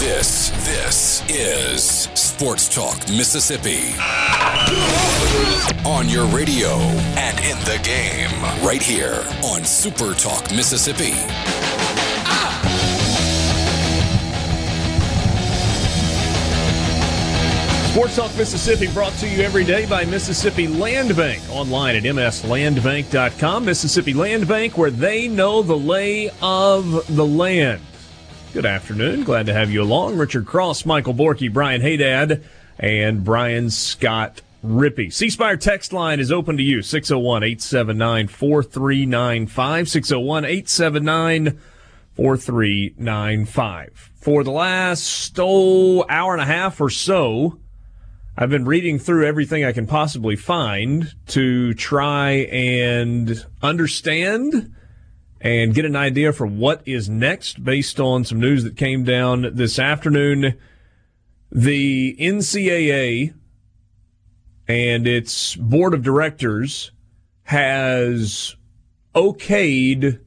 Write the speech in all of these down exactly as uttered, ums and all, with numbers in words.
This, this is Sports Talk Mississippi. On your radio and in the game, right here on Super Talk Mississippi. Sports Talk Mississippi brought to you every day by Mississippi Land Bank. Online at m s land bank dot com. Mississippi Land Bank, where they know the lay of the land. Good afternoon. Glad to have you along. Richard Cross, Michael Borky, Brian Haydad, and Brian Scott Rippy. C Spire text line is open to you. six oh one, eight seven nine, four three nine five. six oh one, eight seven nine, four three nine five. For the last oh, hour and a half or so, I've been reading through everything I can possibly find to try and understand and get an idea for what is next based on some news that came down this afternoon. The N C double A and its board of directors has okayed,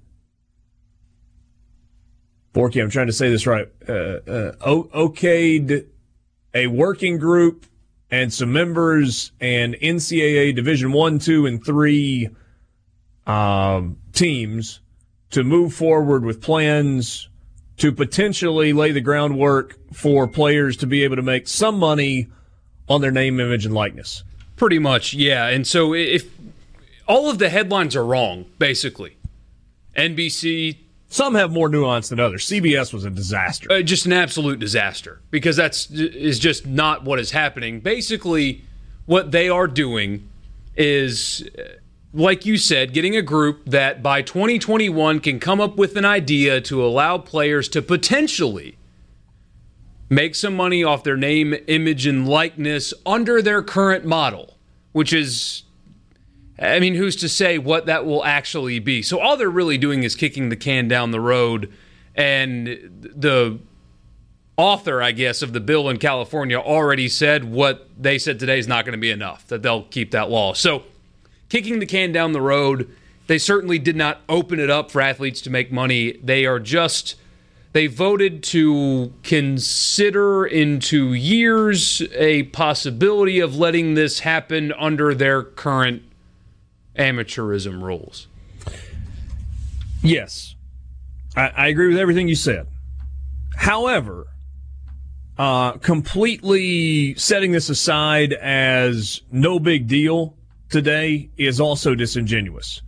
Borky, I'm trying to say this right, uh, uh, okayed a working group and some members and N C double A Division one, two, and three um, teams to move forward with plans to potentially lay the groundwork for players to be able to make some money on their name, image, and likeness. Pretty much, yeah. And so if all of the headlines are wrong, basically. N B C. Some have more nuance than others. C B S was a disaster. Uh, just an absolute disaster because that's is just not what is happening. Basically, what they are doing is, like you said, getting a group that by twenty twenty-one can come up with an idea to allow players to potentially make some money off their name, image, and likeness under their current model, which is, I mean, who's to say what that will actually be? So all they're really doing is kicking the can down the road, and the author, I guess, of the bill in California already said what they said today is not going to be enough, that they'll keep that law. So kicking the can down the road, they certainly did not open it up for athletes to make money. They are just, they voted to consider in two years a possibility of letting this happen under their current amateurism rules. Yes, I, I agree with everything you said. However, uh, completely setting this aside as no big deal today is also disingenuous,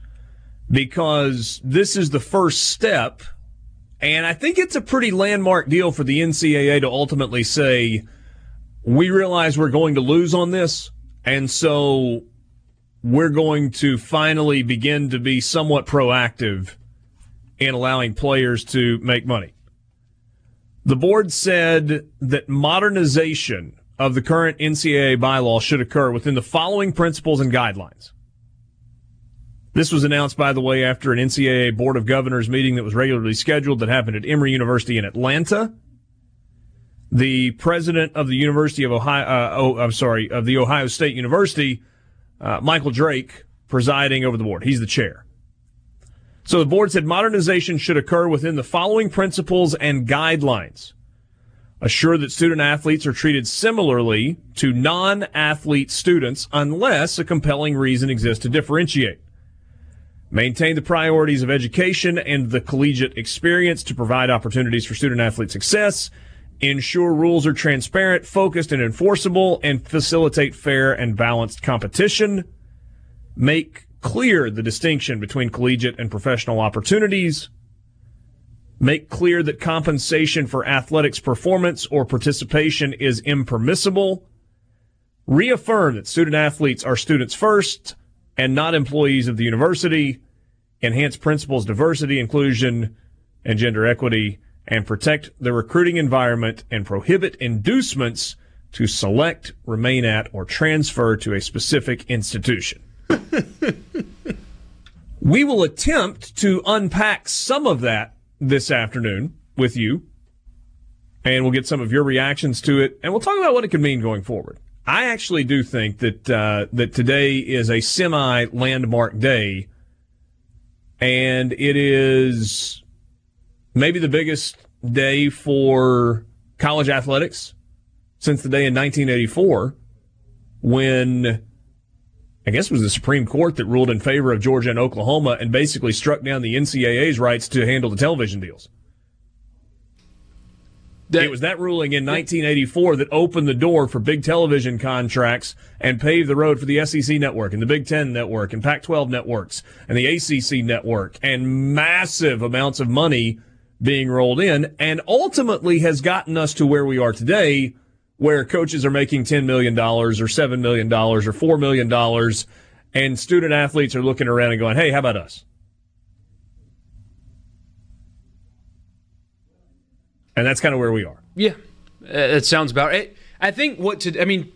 because this is the first step, and I think it's a pretty landmark deal for the N C double A to ultimately say, we realize we're going to lose on this, and so we're going to finally begin to be somewhat proactive in allowing players to make money. The board said that modernization of the current N C double A bylaw should occur within the following principles and guidelines. This was announced, by the way, after an N C double A Board of Governors meeting that was regularly scheduled that happened at Emory University in Atlanta. The president of the University of Ohio, uh, oh, I'm sorry, of the Ohio State University, uh, Michael Drake, presiding over the board. He's the chair. So the board said modernization should occur within the following principles and guidelines. Assure that student-athletes are treated similarly to non-athlete students unless a compelling reason exists to differentiate. Maintain the priorities of education and the collegiate experience to provide opportunities for student-athlete success. Ensure rules are transparent, focused, and enforceable, and facilitate fair and balanced competition. Make clear the distinction between collegiate and professional opportunities. Make clear that compensation for athletics performance or participation is impermissible. Reaffirm that student-athletes are students first and not employees of the university. Enhance principles, diversity, inclusion, and gender equity, and protect the recruiting environment and prohibit inducements to select, remain at, or transfer to a specific institution. We will attempt to unpack some of that this afternoon with you, and we'll get some of your reactions to it, and we'll talk about what it could mean going forward. I actually do think that uh, that today is a semi-landmark day, and it is maybe the biggest day for college athletics since the day in nineteen eighty-four when, I guess it was the Supreme Court that ruled in favor of Georgia and Oklahoma and basically struck down the N C double A's rights to handle the television deals. That, it was that ruling in nineteen eighty-four that opened the door for big television contracts and paved the road for the S E C network and the Big Ten network and Pac twelve networks and the A C C network and massive amounts of money being rolled in, and ultimately has gotten us to where we are today, where coaches are making ten million dollars or seven million dollars or four million dollars, and student athletes are looking around and going, hey, how about us? And that's kind of where we are. Yeah, that sounds about it. I think what to, I mean,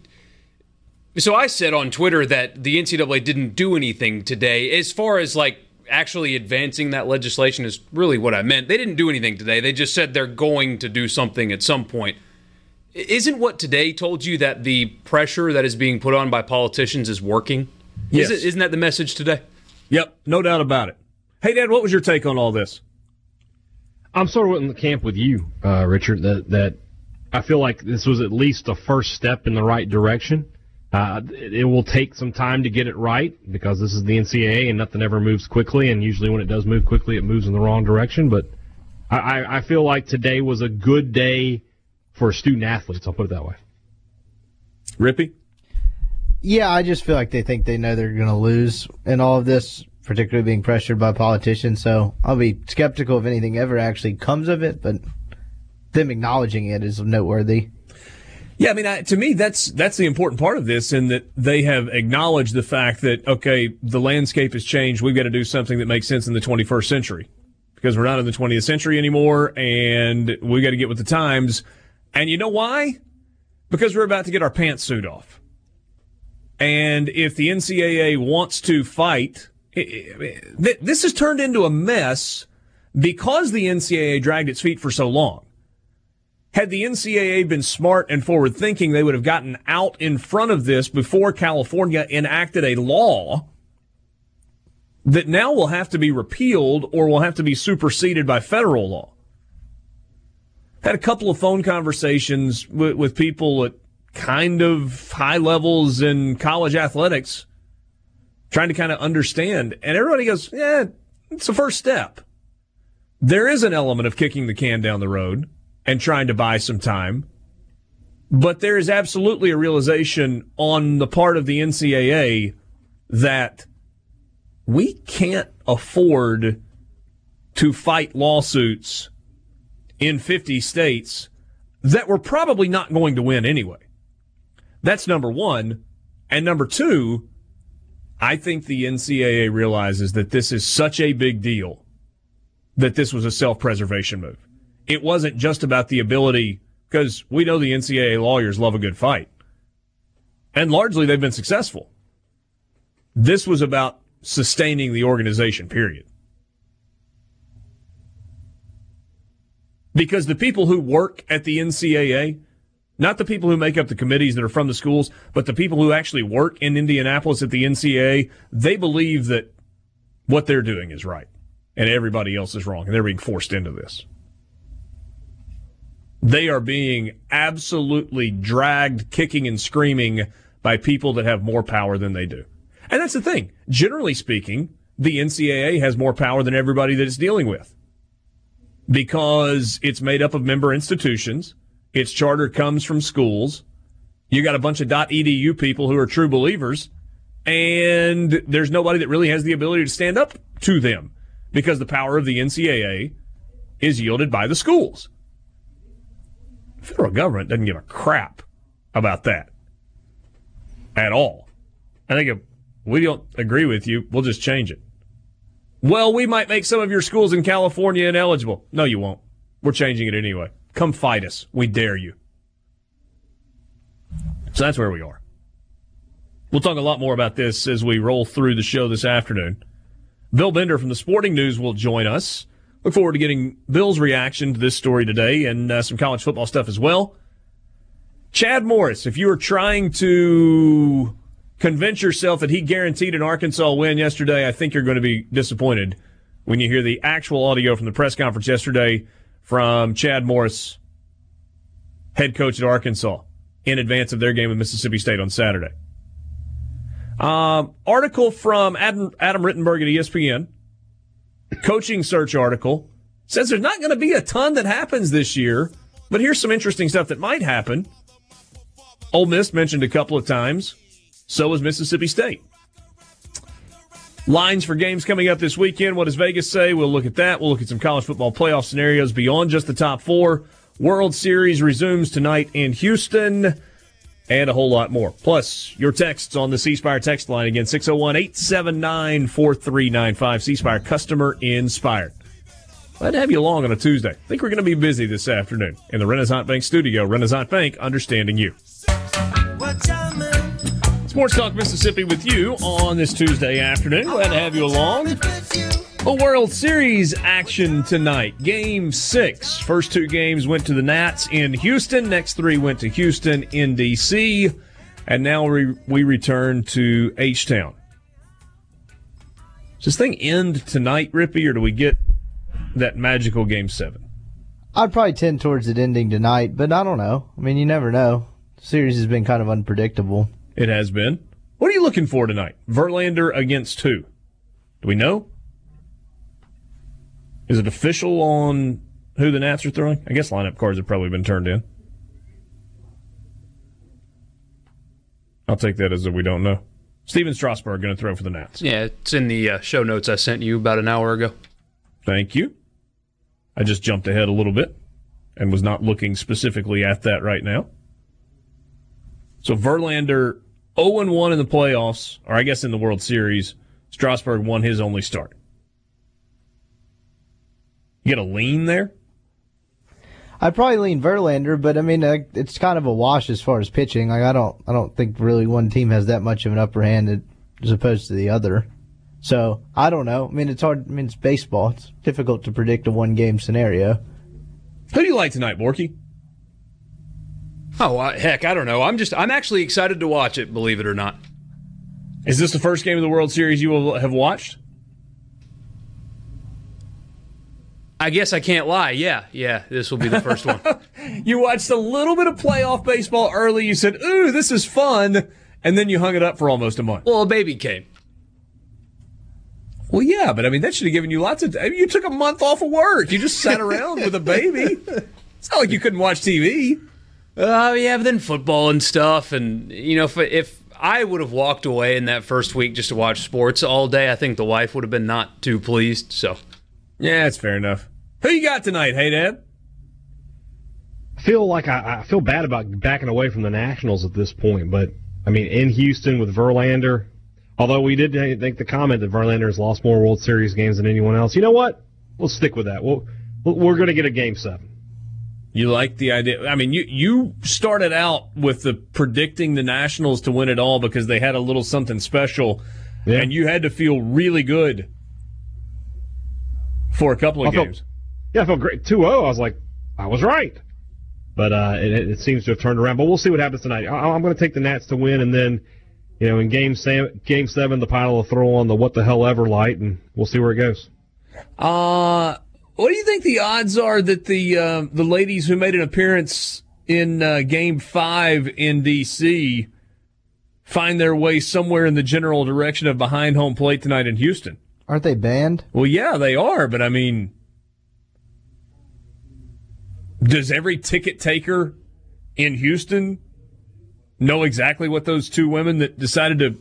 so I said on Twitter that the N C double A didn't do anything today as far as like actually advancing that legislation is really what I meant. They didn't do anything today. They just said they're going to do something at some point. Isn't what today told you that the pressure that is being put on by politicians is working? Yes. Is it, isn't that the message today? Yep, no doubt about it. Hey, Dad, what was your take on all this? I'm sort of in the camp with you, uh, Richard, that, that I feel like this was at least a first step in the right direction. Uh, it, it will take some time to get it right because this is the N C double A and nothing ever moves quickly, and usually when it does move quickly, it moves in the wrong direction. But I, I, I feel like today was a good day for student-athletes, I'll put it that way. Rippy? Yeah, I just feel like they think they know they're going to lose in all of this, particularly being pressured by politicians, so I'll be skeptical if anything ever actually comes of it, but them acknowledging it is noteworthy. Yeah, I mean, I, to me, that's that's the important part of this, in that they have acknowledged the fact that, okay, the landscape has changed, we've got to do something that makes sense in the twenty-first century, because we're not in the twentieth century anymore, and we've got to get with the times. And you know why? Because we're about to get our pantsuit off. And if the N C double A wants to fight... This has turned into a mess because the N C double A dragged its feet for so long. Had the N C double A been smart and forward-thinking, they would have gotten out in front of this before California enacted a law that now will have to be repealed or will have to be superseded by federal law. Had a couple of phone conversations with, with people at kind of high levels in college athletics, trying to kind of understand. And everybody goes, yeah, it's the first step. There is an element of kicking the can down the road and trying to buy some time. But there is absolutely a realization on the part of the N C double A that we can't afford to fight lawsuits in fifty states that we're probably not going to win anyway. That's number one. And number two, I think the N C double A realizes that this is such a big deal that this was a self-preservation move. It wasn't just about the ability, because we know the N C double A lawyers love a good fight. And largely they've been successful. This was about sustaining the organization, period. Because the people who work at the N C double A, not the people who make up the committees that are from the schools, but the people who actually work in Indianapolis at the N C double A, they believe that what they're doing is right and everybody else is wrong, and they're being forced into this. They are being absolutely dragged, kicking and screaming by people that have more power than they do. And that's the thing. Generally speaking, the N C double A has more power than everybody that it's dealing with because it's made up of member institutions. Its charter comes from schools. You got a bunch of .edu people who are true believers, and there's nobody that really has the ability to stand up to them because the power of the N C double A is yielded by the schools. The federal government doesn't give a crap about that at all. I think if we don't agree with you, we'll just change it. Well, we might make some of your schools in California ineligible. No, you won't. We're changing it anyway. Come fight us. We dare you. So that's where we are. We'll talk a lot more about this as we roll through the show this afternoon. Bill Bender from the Sporting News will join us. Look forward to getting Bill's reaction to this story today and uh, some college football stuff as well. Chad Morris, if you were trying to convince yourself that he guaranteed an Arkansas win yesterday, I think you're going to be disappointed when you hear the actual audio from the press conference yesterday from Chad Morris, head coach at Arkansas, in advance of their game with Mississippi State on Saturday. Um, article from Adam, Adam Rittenberg at E S P N, coaching search article, says there's not going to be a ton that happens this year, but here's some interesting stuff that might happen. Ole Miss mentioned a couple of times. So was Mississippi State. Lines for games coming up this weekend. What does Vegas say? We'll look at that. We'll look at some college football playoff scenarios beyond just the top four. World Series resumes tonight in Houston, and a whole lot more. Plus, your texts on the C Spire text line. Again, six oh one, eight seven nine, four three nine five. C Spire, customer inspired. Glad to have you along on a Tuesday. I think we're going to be busy this afternoon in the Renaissance Bank studio. Renaissance Bank, understanding you. Sports Talk Mississippi with you on this Tuesday afternoon. Glad to have you along. The World Series action tonight. Game six. First two games went to the Nats in Houston. Next three went to Houston in D C. And now we, we return to H-Town. Does this thing end tonight, Rippy, or do we get that magical game seven? I'd probably tend towards it ending tonight, but I don't know. I mean, you never know. The series has been kind of unpredictable. It has been. What are you looking for tonight? Verlander against who? Do we know? Is it official on who the Nats are throwing? I guess lineup cards have probably been turned in. I'll take that as if we don't know. Steven Strasburg going to throw for the Nats. Yeah, it's in the uh, show notes I sent you about an hour ago. Thank you. I just jumped ahead a little bit and was not looking specifically at that right now. So Verlander oh and one in the playoffs, or I guess in the World Series. Strasburg won his only start. You get a lean there? I'd probably lean Verlander, but I mean it's kind of a wash as far as pitching. Like I don't, I don't think really one team has that much of an upper hand as opposed to the other. So I don't know. I mean it's hard. I mean it's baseball. It's difficult to predict a one-game scenario. Who do you like tonight, Borky? Oh, I, heck, I don't know. I'm just, I'm actually excited to watch it, believe it or not. Is this the first game of the World Series you will have watched? I guess I can't lie. Yeah, yeah, this will be the first one. You watched a little bit of playoff baseball early. You said, ooh, this is fun. And then you hung it up for almost a month. Well, a baby came. Well, yeah, but I mean, that should have given you lots of, I mean, you took a month off of work. You just sat around with a baby. It's not like you couldn't watch T V. Oh, uh, yeah, but then football and stuff. And, you know, if, if I would have walked away in that first week just to watch sports all day, I think the wife would have been not too pleased. So, yeah, that's fair enough. Who you got tonight, hey, Dad? I feel like I, I feel bad about backing away from the Nationals at this point. But, I mean, in Houston with Verlander, although we did make the comment that Verlander has lost more World Series games than anyone else, you know what? We'll stick with that. We'll, we're going to get a game seven. You like the idea? I mean, you, you started out with the predicting the Nationals to win it all because they had a little something special, yeah. And you had to feel really good for a couple of I games. Felt, yeah, I felt great. two oh, I was like, I was right. But uh, it, it seems to have turned around. But we'll see what happens tonight. I, I'm going to take the Nats to win, and then, you know, in game, sam, game seven, the pile will throw on the what the hell ever light, and we'll see where it goes. Uh... What do you think the odds are that the uh, the ladies who made an appearance in uh, Game five in D C find their way somewhere in the general direction of behind home plate tonight in Houston? Aren't they banned? Well, yeah, they are, but I mean, does every ticket taker in Houston know exactly what those two women that decided to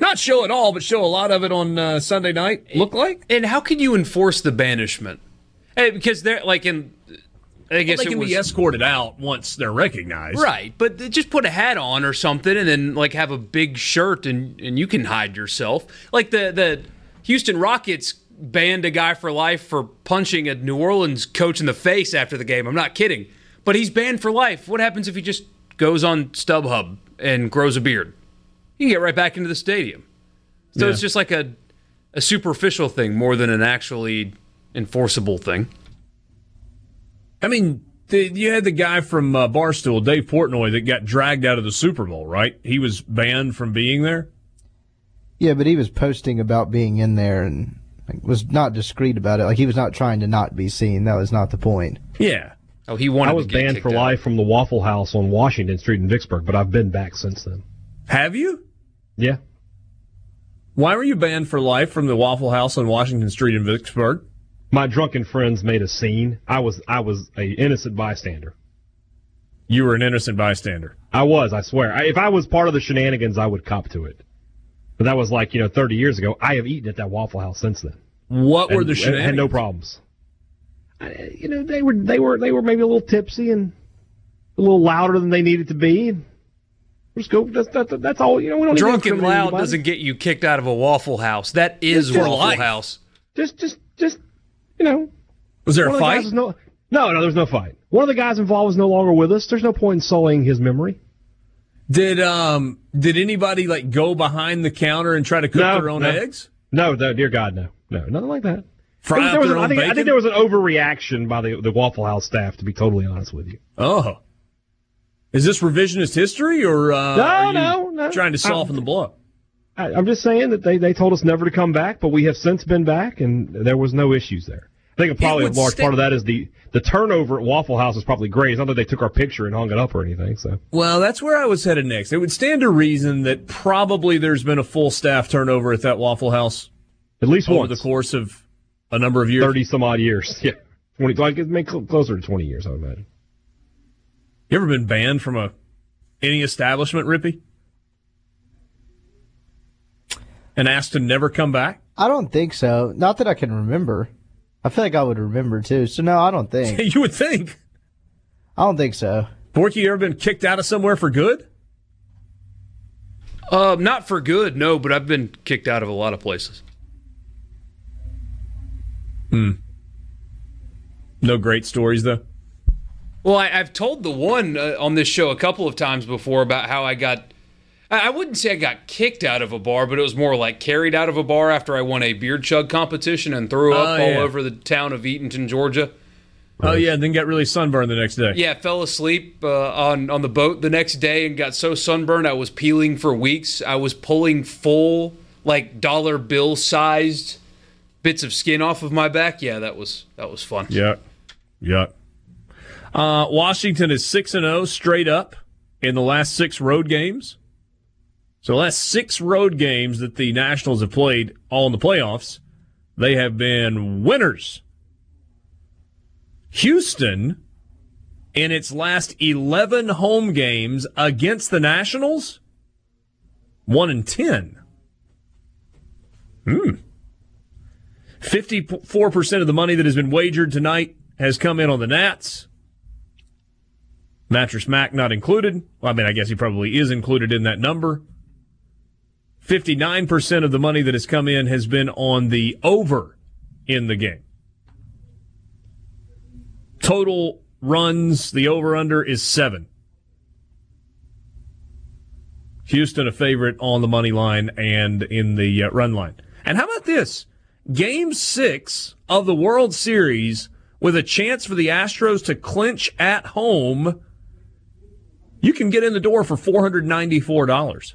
not show it all, but show a lot of it on uh, Sunday night look like? And how can you enforce the banishment? Hey, because they're like in, I guess well, they can it was, be escorted out once they're recognized, right? But just put a hat on or something, and then like have a big shirt, and, and you can hide yourself. Like the the Houston Rockets banned a guy for life for punching a New Orleans coach in the face after the game. I'm not kidding, but he's banned for life. What happens if he just goes on StubHub and grows a beard, you can get right back into the stadium. So yeah. It's just like a, a superficial thing more than an actually enforceable thing. I mean, the, you had the guy from uh, Barstool, Dave Portnoy, that got dragged out of the Super Bowl, right? He was banned from being there? Yeah, but he was posting about being in there and like, was not discreet about it. Like, he was not trying to not be seen. That was not the point. Yeah. Oh, he wanted I was to get banned for out. life from the Waffle House on Washington Street in Vicksburg, but I've been back since then. Have you? Yeah. Why were you banned for life from the Waffle House on Washington Street in Vicksburg? My drunken friends made a scene. I was I was an innocent bystander. You were an innocent bystander. I was, I swear. I, if I was part of the shenanigans, I would cop to it. But that was like, you know, thirty years ago. I have eaten at that Waffle House since then. What and, were the shenanigans? I had no problems. I, you know, they were they were they were maybe a little tipsy and a little louder than they needed to be. Just go. That's, that's, that's all. You know, we don't drunk and loud anybody. Doesn't get you kicked out of a Waffle House. That is just, Waffle like, House. Just, just, just. You know, was there a fight? No, no, no, there was no fight. One of the guys involved was no longer with us. There's no point in sullying his memory. Did um did anybody like go behind the counter and try to cook no, their own no. eggs? No, no, dear God, no, no, nothing like that. Fry was, up their an, own I think, bacon? I think there was an overreaction by the the Waffle House staff. To be totally honest with you. Oh, is this revisionist history or uh, no, are you no, no. trying to soften I'm, the blow? I, I'm just saying that they, they told us never to come back, but we have since been back, and there was no issues there. I think probably a large stay- part of that is the, the turnover at Waffle House is probably great. It's not that they took our picture and hung it up or anything. So well, that's where I was headed next. It would stand to reason that probably there's been a full staff turnover at that Waffle House. At least over once. The course of a number of years. thirty some odd years. Yeah. twenty, like it may cl- closer to twenty years, I would imagine. You ever been banned from a any establishment, Rippy? And asked to never come back? I don't think so. Not that I can remember. I feel like I would remember, too. So, no, I don't think. You would think. I don't think so. Borky, you ever been kicked out of somewhere for good? Uh, not for good, no, but I've been kicked out of a lot of places. Hmm. No great stories, though? Well, I, I've told the one uh, on this show a couple of times before about how I got... I wouldn't say I got kicked out of a bar, but it was more like carried out of a bar after I won a beard chug competition and threw up oh, yeah. all over the town of Eatonton, Georgia. Oh, yeah, and then got really sunburned the next day. Yeah, fell asleep uh, on, on the boat the next day and got so sunburned I was peeling for weeks. I was pulling full, like, dollar bill-sized bits of skin off of my back. Yeah, that was that was fun. Yeah, yeah. Uh, Washington is six and oh straight up in the last six road games. So the last six road games that the Nationals have played, all in the playoffs, they have been winners. Houston, in its last eleven home games against the Nationals, one and ten. Hmm. fifty-four percent of the money that has been wagered tonight has come in on the Nats. Mattress Mac not included. Well, I mean, I guess he probably is included in that number. fifty-nine percent of the money that has come in has been on the over in the game. Total runs, the over-under is seven. Houston a favorite on the money line and in the uh, run line. And how about this? Game six of the World Series with a chance for the Astros to clinch at home. You can get in the door for four hundred ninety-four dollars.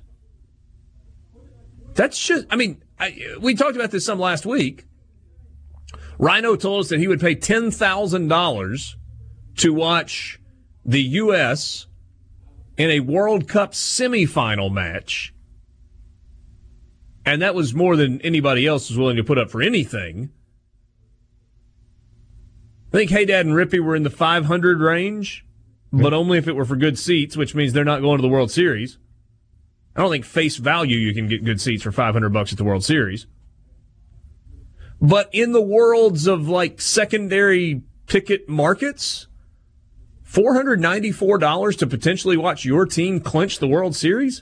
That's just, I mean, I, we talked about this some last week. Rhino told us that he would pay ten thousand dollars to watch the U S in a World Cup semifinal match. And that was more than anybody else was willing to put up for anything. I think Haydad and Rippy were in the five hundred range, but only if it were for good seats, which means they're not going to the World Series. I don't think face value you can get good seats for five hundred bucks at the World Series. But in the worlds of like secondary ticket markets, four hundred ninety-four dollars to potentially watch your team clinch the World Series?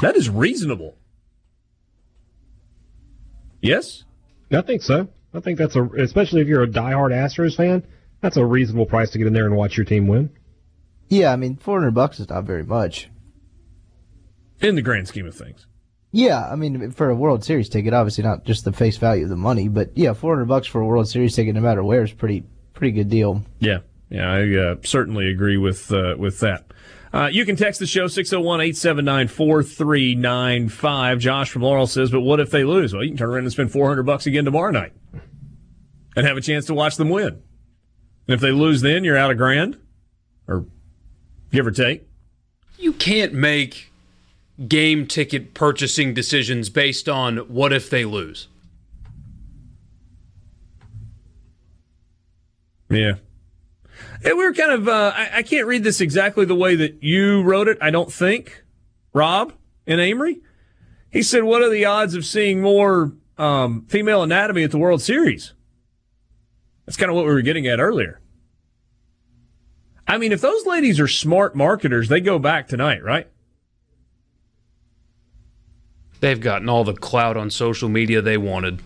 That is reasonable. Yes? I think so. I think that's a, especially if you're a diehard Astros fan, that's a reasonable price to get in there and watch your team win. Yeah, I mean, four hundred bucks is not very much. In the grand scheme of things. Yeah, I mean, for a World Series ticket, obviously not just the face value of the money, but yeah, four hundred bucks for a World Series ticket, no matter where, is pretty pretty good deal. Yeah, yeah, I uh, certainly agree with uh, with that. Uh, you can text the show, six oh one, eight seven nine, four three nine five. Josh from Laurel says, but what if they lose? Well, you can turn around and spend four hundred bucks again tomorrow night and have a chance to watch them win. And if they lose then, you're out a grand, or give or take. You can't make game ticket purchasing decisions based on what if they lose. Yeah. And we were kind of, uh, I, I can't read this exactly the way that you wrote it, I don't think, Rob in Amory. He said, what are the odds of seeing more um, female anatomy at the World Series? That's kind of what we were getting at earlier. I mean, if those ladies are smart marketers, they go back tonight, right? They've gotten all the clout on social media they wanted.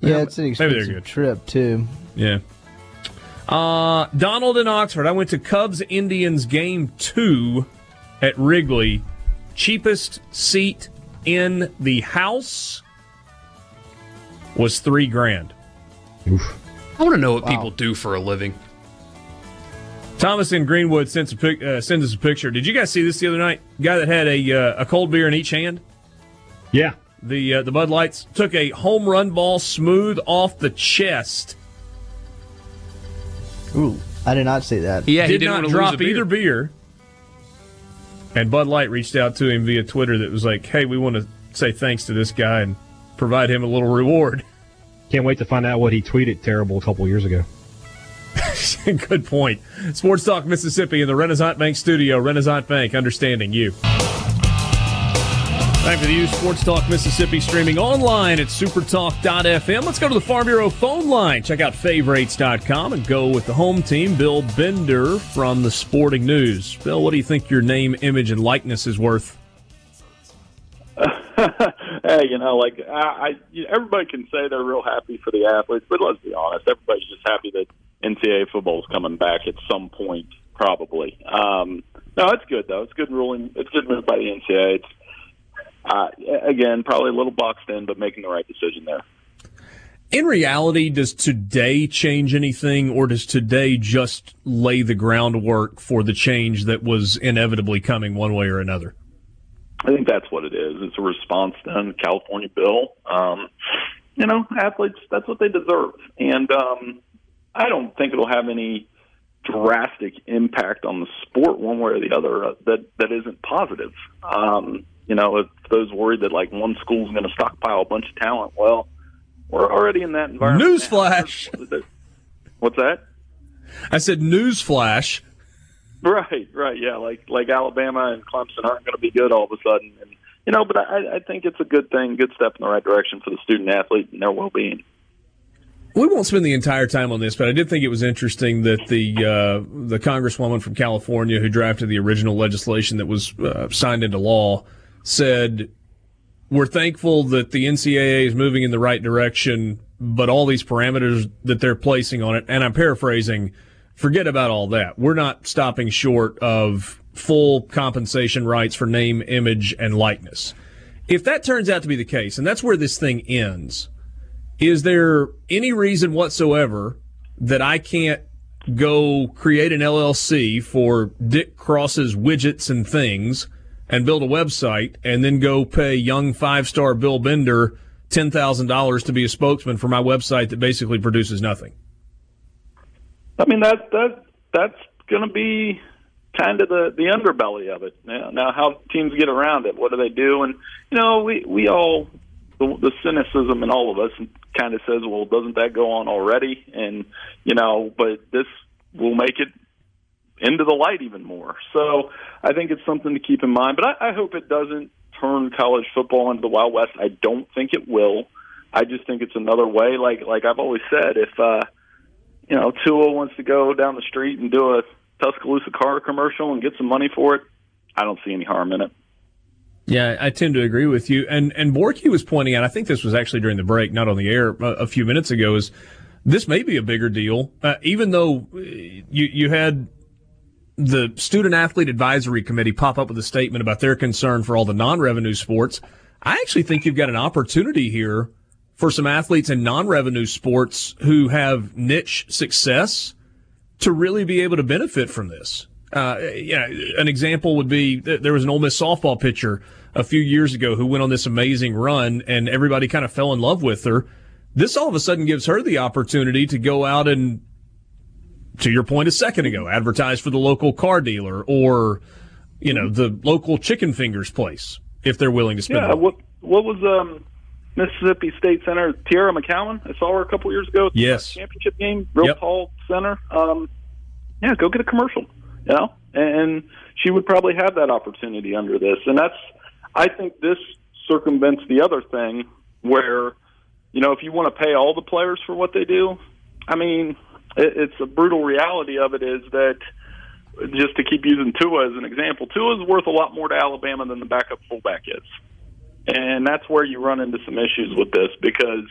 Yeah, it's an expensive trip, too. Yeah. Uh, Donald in Oxford. I went to Cubs-Indians game two at Wrigley. Cheapest seat in the house was three grand. Oof. I want to know what wow. people do for a living. Thomas in Greenwood sends, a pic, uh, sends us a picture. Did you guys see this the other night? The guy that had a uh, a cold beer in each hand? Yeah. The, uh, the Bud Lights took a home run ball smooth off the chest. Ooh, I did not see that. Yeah, he did not drop either beer. And Bud Light reached out to him via Twitter that was like, hey, we want to say thanks to this guy and provide him a little reward. Can't wait to find out what he tweeted terrible a couple years ago. Good point. Sports Talk Mississippi in the Renaissance Bank studio. Renaissance Bank, understanding you. Back to you, Sports Talk Mississippi, streaming online at supertalk dot f m. Let's go to the Farm Bureau phone line. Check out favorites dot com and go with the home team, Bill Bender from the Sporting News. Bill, what do you think your name, image, and likeness is worth? Hey, you know, like I, I, everybody can say they're real happy for the athletes, but let's be honest, everybody's just happy that N C double A football is coming back at some point, probably. Um, no, it's good though. It's good ruling. It's good move by the N C double A. It's, Uh, again, probably a little boxed in, but making the right decision there. In reality, does today change anything, or does today just lay the groundwork for the change that was inevitably coming one way or another? I think that's what it is. It's a response to the California bill. Um, you know, athletes, that's what they deserve. And um, I don't think it'll have any drastic impact on the sport one way or the other that, that isn't positive. Um You know, if those worried that, like, one school's going to stockpile a bunch of talent, well, we're already in that environment. Newsflash! What's that? I said newsflash. Right, right, yeah. Like, like Alabama and Clemson aren't going to be good all of a sudden. And, you know, but I, I think it's a good thing, good step in the right direction for the student-athlete and their well-being. We won't spend the entire time on this, but I did think it was interesting that the uh, the Congresswoman from California who drafted the original legislation that was uh, signed into law said, we're thankful that the N C double A is moving in the right direction, but all these parameters that they're placing on it, and I'm paraphrasing, forget about all that. We're not stopping short of full compensation rights for name, image, and likeness. If that turns out to be the case, and that's where this thing ends, is there any reason whatsoever that I can't go create an L L C for Dick Cross's widgets and things and build a website and then go pay young five-star Bill Bender ten thousand dollars to be a spokesman for my website that basically produces nothing? I mean, that that that's going to be kind of the, the underbelly of it. Now, now, how teams get around it, what do they do? And, you know, we, we all, the, the cynicism in all of us kind of says, well, doesn't that go on already? And, you know, but this will make it into the light even more. So I think it's something to keep in mind. But I, I hope it doesn't turn college football into the Wild West. I don't think it will. I just think it's another way. Like like I've always said, if, uh, you know, Tua wants to go down the street and do a Tuscaloosa car commercial and get some money for it, I don't see any harm in it. Yeah, I tend to agree with you. And and Borky was pointing out, I think this was actually during the break, not on the air, a few minutes ago, is this may be a bigger deal. Uh, even though you, you had the Student Athlete Advisory Committee pop up with a statement about their concern for all the non-revenue sports, I actually think you've got an opportunity here for some athletes in non-revenue sports who have niche success to really be able to benefit from this. Uh, you know, an example would be there was an Ole Miss softball pitcher a few years ago who went on this amazing run, and everybody kind of fell in love with her. This all of a sudden gives her the opportunity to go out and, to your point a second ago, advertise for the local car dealer or, you know, the local chicken fingers place if they're willing to spend. Yeah, what, what was um, Mississippi State center Tiara McCowan? I saw her a couple years ago. Yes, championship game, real yep. tall center. Um, yeah, go get a commercial, you know, and she would probably have that opportunity under this. And that's, I think, this circumvents the other thing where, you know, if you want to pay all the players for what they do, I mean. It's a brutal reality of it is that, just to keep using Tua as an example, Tua is worth a lot more to Alabama than the backup fullback is. And that's where you run into some issues with this, because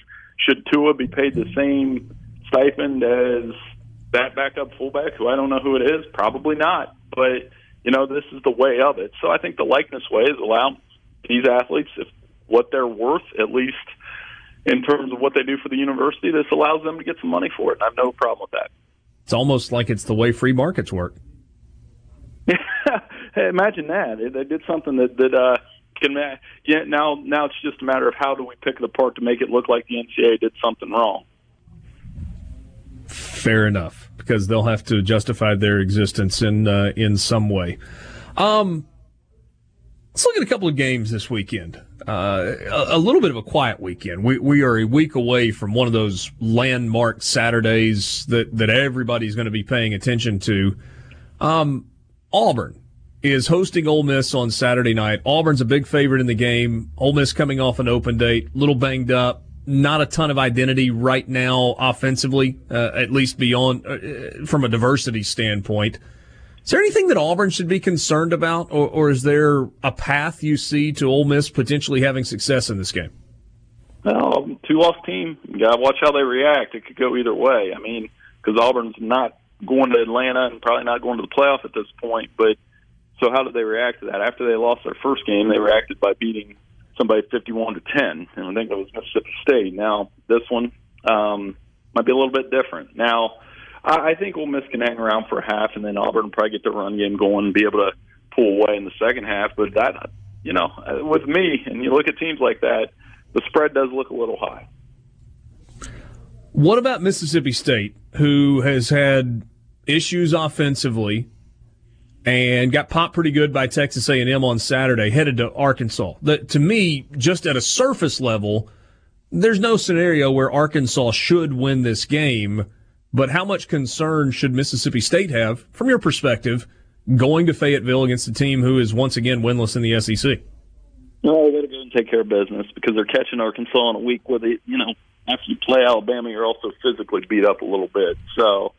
should Tua be paid the same stipend as that backup fullback, who I don't know who it is? Probably not. But, you know, this is the way of it. So I think the likeness way is allow these athletes, if what they're worth, at least – in terms of what they do for the university, this allows them to get some money for it. I have no problem with that. It's almost like it's the way free markets work. Yeah, hey, imagine that. They did something that, that uh, can yeah, – now now it's just a matter of how do we pick it apart to make it look like the N C double A did something wrong. Fair enough, because they'll have to justify their existence in, uh, in some way. Um, let's look at a couple of games this weekend. Uh, a, a little bit of a quiet weekend. We we are a week away from one of those landmark Saturdays that, that everybody's going to be paying attention to. Um, Auburn is hosting Ole Miss on Saturday night. Auburn's a big favorite in the game. Ole Miss coming off an open date, a little banged up, not a ton of identity right now offensively, uh, at least beyond uh, from a diversity standpoint. Is there anything that Auburn should be concerned about, or, or is there a path you see to Ole Miss potentially having success in this game? Well, two-loss team. You got to watch how they react. It could go either way. I mean, because Auburn's not going to Atlanta and probably not going to the playoff at this point. But so how did they react to that? After they lost their first game, they reacted by beating somebody fifty-one to ten, and I think it was Mississippi State. Now, this one um, might be a little bit different. Now, I think Ole Miss can hang around for a half, and then Auburn will probably get their run game going and be able to pull away in the second half. But that, you know, with me, and you look at teams like that, the spread does look a little high. What about Mississippi State, who has had issues offensively and got popped pretty good by Texas A and M on Saturday, headed to Arkansas? That, to me, just at a surface level, there's no scenario where Arkansas should win this game. But how much concern should Mississippi State have, from your perspective, going to Fayetteville against a team who is once again winless in the S E C? No, they've got to go and take care of business, because they're catching Arkansas in a week where they, you know, after you play Alabama, you're also physically beat up a little bit. So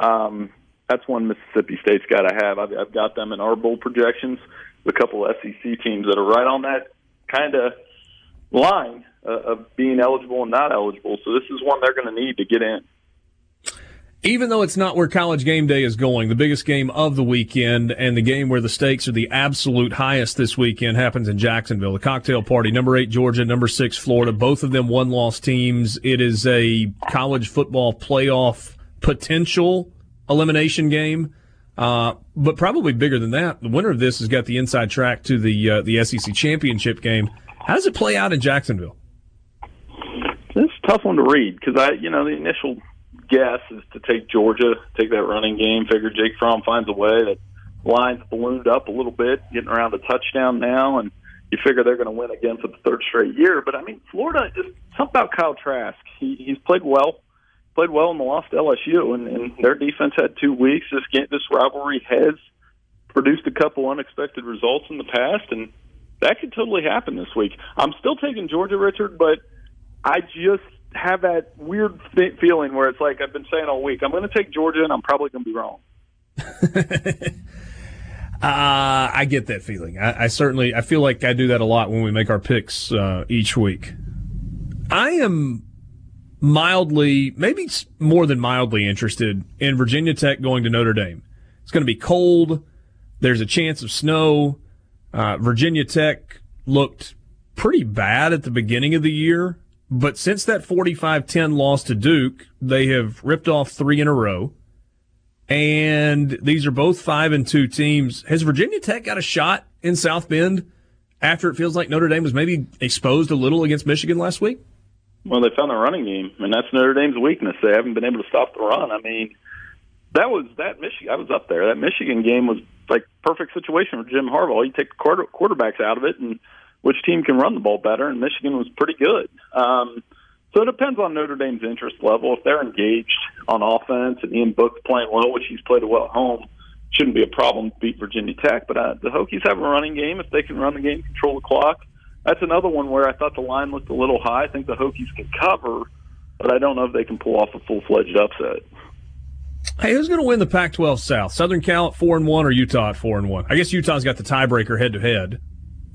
um, that's one Mississippi State's got to have. I've, I've got them in our bowl projections, a couple of S E C teams that are right on that kind of line uh, of being eligible and not eligible. So this is one they're going to need to get in. Even though it's not where College Game Day is going, the biggest game of the weekend and the game where the stakes are the absolute highest this weekend happens in Jacksonville. The cocktail party, number eight Georgia, number six Florida, both of them one-loss teams. It is a college football playoff potential elimination game, uh, but probably bigger than that. The winner of this has got the inside track to the uh, the S E C championship game. How does it play out in Jacksonville? It's a tough one to read, because I, you know, the initial guess is to take Georgia, take that running game, figure Jake Fromm finds a way. That line's ballooned up a little bit, getting around a touchdown now, and you figure they're going to win again for the third straight year. But, I mean, Florida, just something about Kyle Trask. He, he's played well, played well in the loss to L S U, and, and their defense had two weeks. This game, this rivalry has produced a couple unexpected results in the past, and that could totally happen this week. I'm still taking Georgia, Richard, but I just have that weird feeling where it's like I've been saying all week, I'm going to take Georgia and I'm probably going to be wrong. uh, I get that feeling. I, I certainly, I feel like I do that a lot when we make our picks uh, each week. I am mildly, maybe more than mildly interested in Virginia Tech going to Notre Dame. It's going to be cold. There's a chance of snow. Uh, Virginia Tech looked pretty bad at the beginning of the year, but since that forty-five ten loss to Duke, they have ripped off three in a row. And these are both five and two teams. Has Virginia Tech got a shot in South Bend after it feels like Notre Dame was maybe exposed a little against Michigan last week? Well, they found their running game, and that's Notre Dame's weakness. They haven't been able to stop the run. I mean, that was that Michigan. I was up there. That Michigan game was like perfect situation for Jim Harbaugh. You take the quarter, quarterbacks out of it, and which team can run the ball better? And Michigan was pretty good. Um, so it depends on Notre Dame's interest level. If they're engaged on offense and Ian Book's playing well, which he's played well at home, shouldn't be a problem to beat Virginia Tech. But uh, the Hokies have a running game. If they can run the game, control the clock. That's another one where I thought the line looked a little high. I think the Hokies can cover, but I don't know if they can pull off a full-fledged upset. Hey, who's going to win the Pac twelve South? Southern Cal at four and one or Utah at four and one? I guess Utah's got the tiebreaker head-to-head.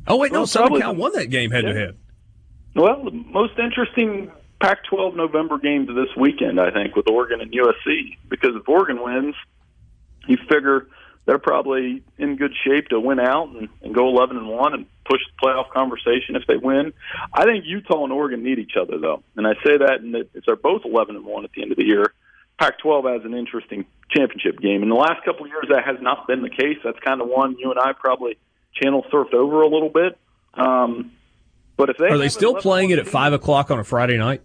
Oh, wait, well, no, Southern Cal won that game head-to-head. Yeah. Well, the most interesting Pac twelve November game to this weekend, I think, with Oregon and U S C. Because if Oregon wins, you figure they're probably in good shape to win out and, and go eleven and one and push the playoff conversation if they win. I think Utah and Oregon need each other, though. And I say that, and if they're both eleven and one at the end of the year, Pac twelve has an interesting championship game. In the last couple of years, that has not been the case. That's kind of one you and I probably channel surfed over a little bit. Um, but if they Are they still playing it at five o'clock on a Friday night?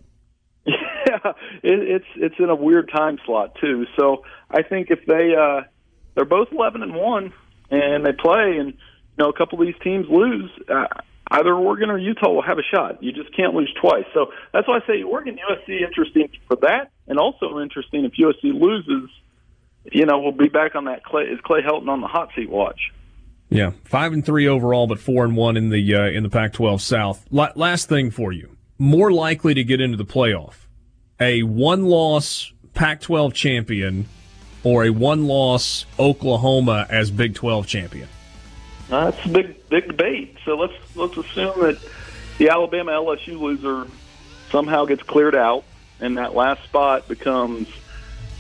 Yeah, it, it's, it's in a weird time slot, too. So I think if they uh, – they're both eleven and one, and they play, and you know a couple of these teams lose. Uh, either Oregon or Utah will have a shot. You just can't lose twice. So that's why I say Oregon, U S C, interesting for that, and also interesting if U S C loses. You know, we'll be back on that. Clay, is Clay Helton on the hot seat watch? Yeah, five and three overall, but four and one in the uh, in the Pac twelve South. La- last thing for you, more likely to get into the playoff, a one-loss Pac twelve champion or a one-loss Oklahoma as Big twelve champion? Uh, that's a big, big debate. So let's let's assume that the Alabama L S U loser somehow gets cleared out, and that last spot becomes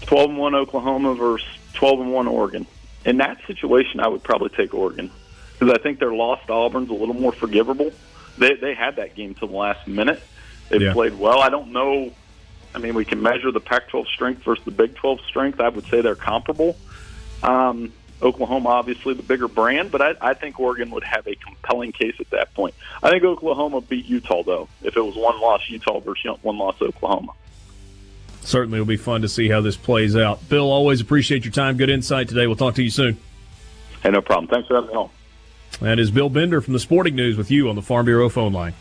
twelve and one Oklahoma versus twelve and one Oregon. In that situation, I would probably take Oregon because I think their loss to Auburn's a little more forgivable. They they had that game to the last minute. They yeah. played well. I don't know. I mean, we can measure the Pac twelve strength versus the Big twelve strength. I would say they're comparable. Um, Oklahoma, obviously, the bigger brand, but I, I think Oregon would have a compelling case at that point. I think Oklahoma beat Utah, though, if it was one loss Utah versus one loss Oklahoma. Certainly will be fun to see how this plays out. Bill, always appreciate your time. Good insight today. We'll talk to you soon. Hey, no problem. Thanks for having me on. That is Bill Bender from the Sporting News with you on the Farm Bureau phone line.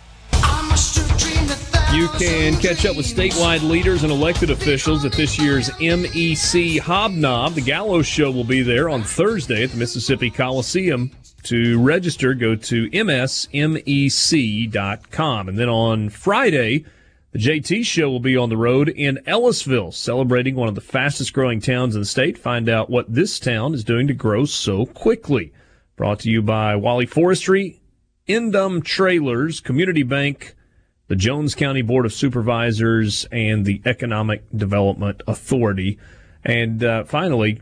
You can catch up with statewide leaders and elected officials at this year's M E C Hobnob. The Gallows Show will be there on Thursday at the Mississippi Coliseum. To register, go to m s m e c dot com. And then on Friday, the J T Show will be on the road in Ellisville, celebrating one of the fastest-growing towns in the state. Find out what this town is doing to grow so quickly. Brought to you by Wally Forestry, Endom Trailers, Community Bank, the Jones County Board of Supervisors, and the Economic Development Authority. And uh, finally,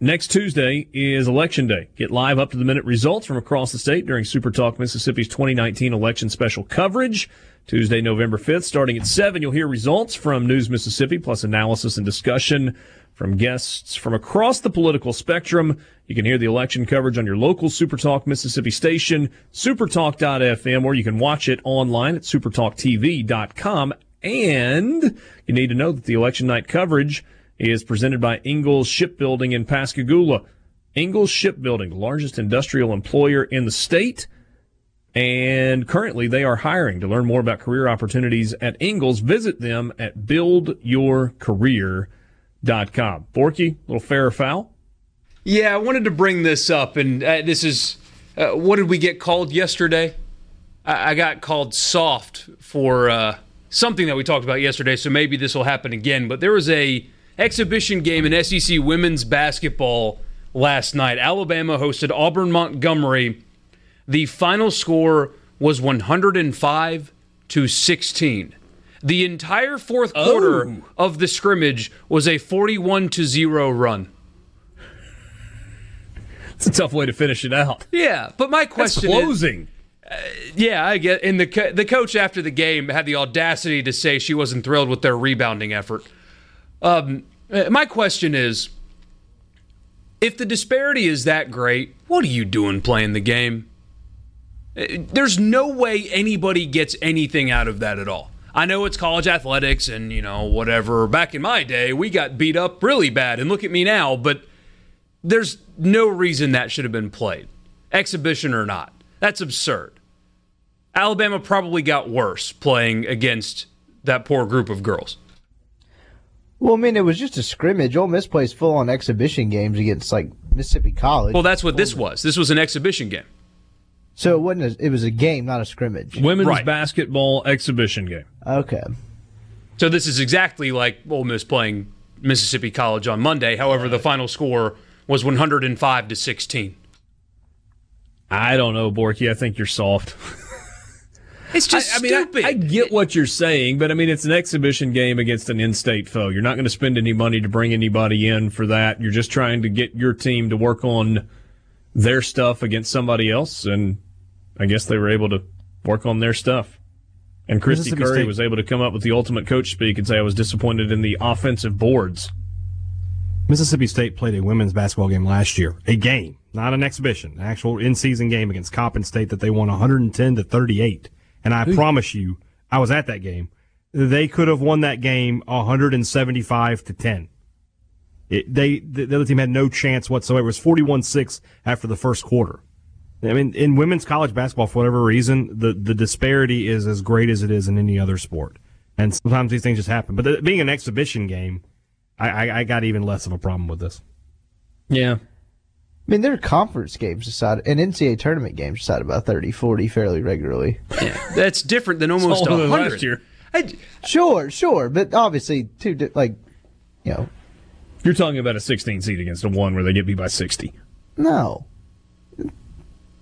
next Tuesday is Election Day. Get live, up-to-the-minute results from across the state during Super Talk Mississippi's twenty nineteen election special coverage. Tuesday, November fifth, starting at seven, you'll hear results from News Mississippi, plus analysis and discussion from guests from across the political spectrum. You can hear the election coverage on your local SuperTalk Mississippi station, supertalk dot f m, or you can watch it online at supertalk t v dot com. And you need to know that the election night coverage is presented by Ingalls Shipbuilding in Pascagoula. Ingalls Shipbuilding, the largest industrial employer in the state, and currently they are hiring. To learn more about career opportunities at Ingalls, visit them at build your career dot com. Dot com. Borky, little fair or foul? Yeah, I wanted to bring this up, and uh, this is uh, what did we get called yesterday? I, I got called soft for uh, something that we talked about yesterday, so maybe this will happen again. But there was a exhibition game in S E C women's basketball last night. Alabama hosted Auburn Montgomery. The final score was one hundred five to sixteen. The entire fourth quarter oh. of the scrimmage was a forty-one to zero run. It's a tough way to finish it out. Yeah, but my question That's closing. is closing. Uh, yeah, I get. And the co- the coach after the game had the audacity to say she wasn't thrilled with their rebounding effort. Um, my question is, if the disparity is that great, what are you doing playing the game? There's no way anybody gets anything out of that at all. I know it's college athletics and, you know, whatever. Back in my day, we got beat up really bad, and look at me now, but there's no reason that should have been played, exhibition or not. That's absurd. Alabama probably got worse playing against that poor group of girls. Well, I mean, it was just a scrimmage. Ole Miss plays full-on exhibition games against, like, Mississippi College. Well, that's what this was. This was an exhibition game. So it wasn't. A, it was a game, not a scrimmage. Women's right. basketball exhibition game. Okay. So this is exactly like Ole Miss playing Mississippi College on Monday. However, the final score was one hundred five to sixteen. I don't know, Borky. I think you're soft. It's just I, I mean, stupid. I, I get what you're saying, but I mean, it's an exhibition game against an in-state foe. You're not going to spend any money to bring anybody in for that. You're just trying to get your team to work on their stuff against somebody else, and I guess they were able to work on their stuff. And Christy Curry State. was able to come up with the ultimate coach speak and say, I was disappointed in the offensive boards. Mississippi State played a women's basketball game last year. A game, not an exhibition. An actual in-season game against Coppin State that they won one hundred ten to thirty-eight. And I promise you, I was at that game. They could have won that game one hundred seventy-five to ten. It, they the, the other team had no chance whatsoever. It was forty-one six after the first quarter. I mean, in women's college basketball, for whatever reason, the, the disparity is as great as it is in any other sport. And sometimes these things just happen. But the, being an exhibition game, I, I, I got even less of a problem with this. Yeah. I mean, there are conference games decided, and N C A A tournament games decided about thirty, forty fairly regularly. Yeah, that's different than almost one hundred. Last year. I, sure, sure, but obviously, two di- like, you know. You're talking about a sixteen seed against a one where they get beat by sixty. No.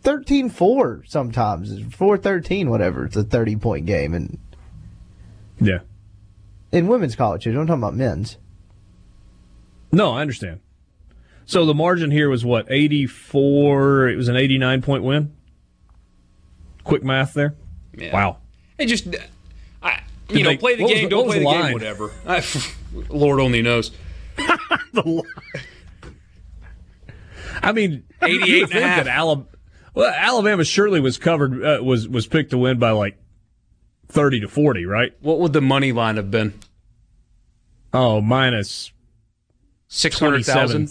thirteen four sometimes. four thirteen, whatever. It's a thirty-point game. And yeah. In women's college, I'm talking about men's. No, I understand. So the margin here was what, eighty-four? It was an eighty-nine point win? Quick math there? Yeah. Wow. It just, I, you Did know, they, play the game, was, don't play the, the game, whatever. I, Lord only knows. the line. I mean, eighty-eight and a half. Alabama, well, Alabama surely was covered, uh, was, was picked to win by like thirty to forty, right? What would the money line have been? Oh, minus six hundred thousand.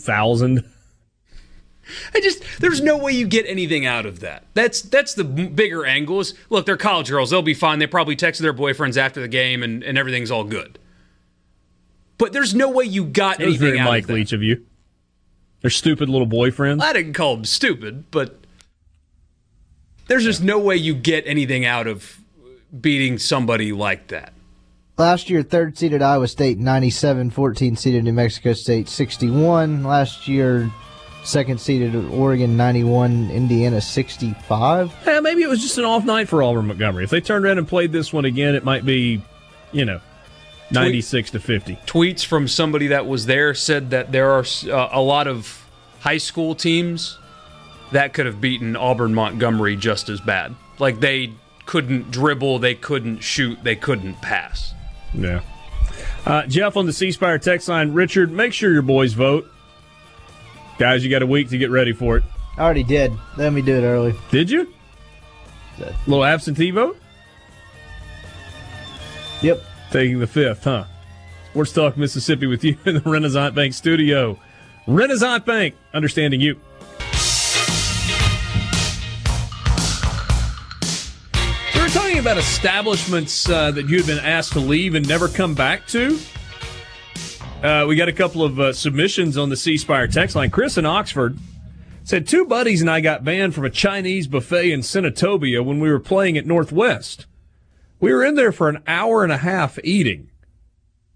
I just, there's no way you get anything out of that. That's that's the bigger angle. Is, look, they're college girls. They'll be fine. They probably texted their boyfriends after the game, and, and everything's all good. But there's no way you got anything very out Mike of that. Mike Leach of you. They're stupid little boyfriends. I didn't call them stupid, but there's just no way you get anything out of beating somebody like that. Last year, third-seeded Iowa State, ninety-seven. fourteenth-seeded New Mexico State, sixty-one. Last year, second-seeded Oregon, ninety-one. Indiana, sixty-five. Yeah, maybe it was just an off night for Auburn Montgomery. If they turned around and played this one again, it might be, you know, ninety-six to fifty. Tweets from somebody that was there said that there are uh, a lot of high school teams that could have beaten Auburn Montgomery just as bad. Like, they couldn't dribble, they couldn't shoot, they couldn't pass. Yeah. Uh, Jeff on the C Spire text line. Richard, make sure your boys vote. Guys, you got a week to get ready for it. I already did. Let me do it early. Did you? A little absentee vote? Yep. Taking the fifth, huh? Sports Talk Mississippi with you in the Renaissance Bank studio. Renaissance Bank, understanding you. About establishments uh, that you had been asked to leave and never come back to. Uh, we got a couple of uh, submissions on the C Spire text line. Chris in Oxford said, two buddies and I got banned from a Chinese buffet in Senatobia when we were playing at Northwest. We were in there for an hour and a half eating.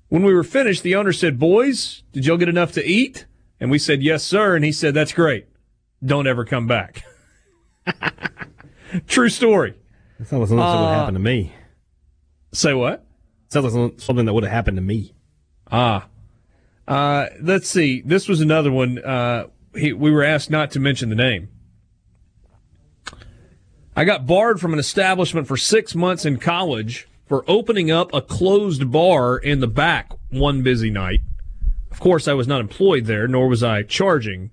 When we were finished, the owner said, boys, did y'all get enough to eat? And we said, yes, sir. And he said, that's great. Don't ever come back. True story. That sounds like something uh, that would happen to me. Say what? Sounds like something that would have happened to me. Ah. Uh, let's see. This was another one. Uh, he, we were asked not to mention the name. I got barred from an establishment for six months in college for opening up a closed bar in the back one busy night. Of course, I was not employed there, nor was I charging.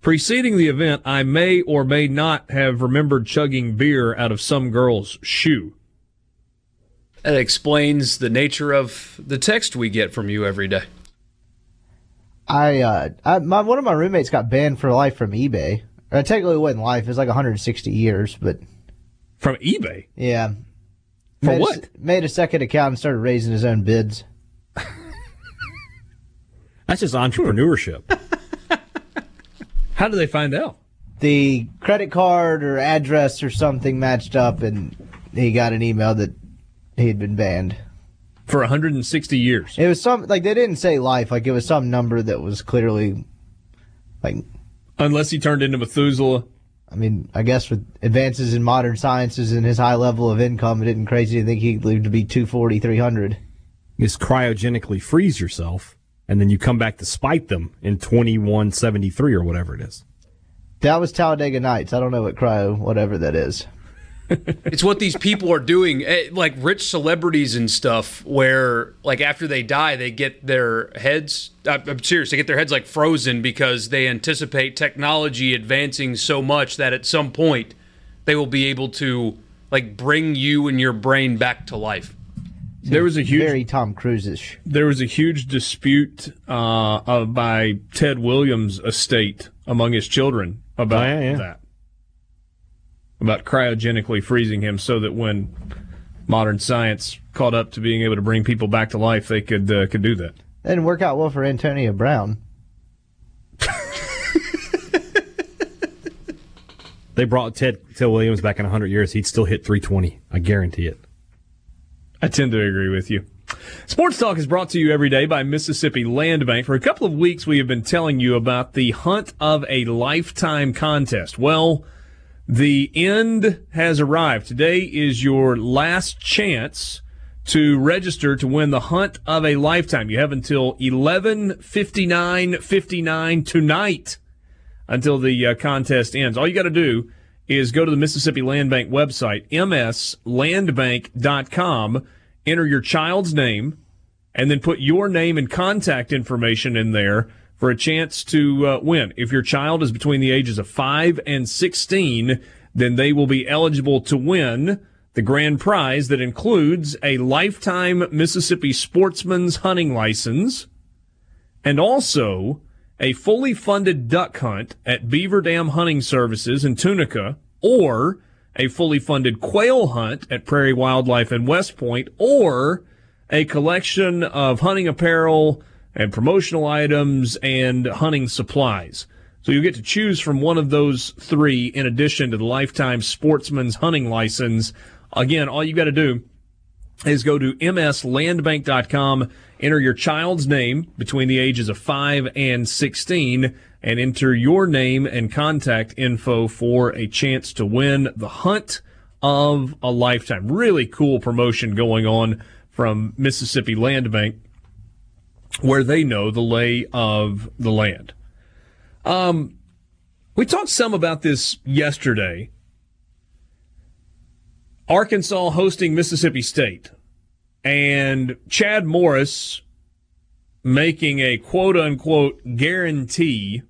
Preceding the event, I may or may not have remembered chugging beer out of some girl's shoe. That explains the nature of the text we get from you every day. I, uh, I my, one of my roommates got banned for life from eBay. Uh, technically, it wasn't life. It was like one hundred sixty years, but... From eBay? Yeah. For made what? A, made a second account and started raising his own bids. That's just entrepreneurship. How do they find out? The credit card or address or something matched up, and he got an email that he had been banned. For one hundred sixty years? It was some... Like, they didn't say life. Like, it was some number that was clearly, like... Unless he turned into Methuselah. I mean, I guess with advances in modern sciences and his high level of income, it isn't crazy to think he'd live to be two forty, three hundred. You just cryogenically freeze yourself, and then you come back to spite them in twenty-one seventy-three or whatever it is. That was Talladega Nights. I don't know what cryo, whatever that is. It's what these people are doing, like rich celebrities and stuff, where like after they die, they get their heads, I'm serious, they get their heads like frozen because they anticipate technology advancing so much that at some point they will be able to like bring you and your brain back to life. There was a huge, very Tom Cruise-ish. There was a huge dispute uh, uh, by Ted Williams' estate among his children about oh, yeah, yeah. that. About cryogenically freezing him so that when modern science caught up to being able to bring people back to life, they could uh, could do that. That didn't work out well for Antonio Brown. They brought Ted, Ted Williams back in one hundred years. He'd still hit three twenty. I guarantee it. I tend to agree with you. Sports Talk is brought to you every day by Mississippi Land Bank. For a couple of weeks, we have been telling you about the Hunt of a Lifetime contest. Well, the end has arrived. Today is your last chance to register to win the Hunt of a Lifetime. You have until eleven fifty-nine fifty-nine tonight until the uh, contest ends. All you got to do is go to the Mississippi Land Bank website, m s land bank dot com, enter your child's name, and then put your name and contact information in there for a chance to uh, win. If your child is between the ages of five and sixteen, then they will be eligible to win the grand prize that includes a lifetime Mississippi sportsman's hunting license and also a fully funded duck hunt at Beaver Dam Hunting Services in Tunica, or a fully funded quail hunt at Prairie Wildlife in West Point, or a collection of hunting apparel and promotional items, and hunting supplies. So you'll get to choose from one of those three in addition to the Lifetime Sportsman's Hunting License. Again, all you got to do is go to m s land bank dot com, enter your child's name between the ages of five and sixteen, and enter your name and contact info for a chance to win the Hunt of a Lifetime. Really cool promotion going on from Mississippi Land Bank, where they know the lay of the land. Um, we talked some about this yesterday. Arkansas hosting Mississippi State, and Chad Morris making a quote-unquote guarantee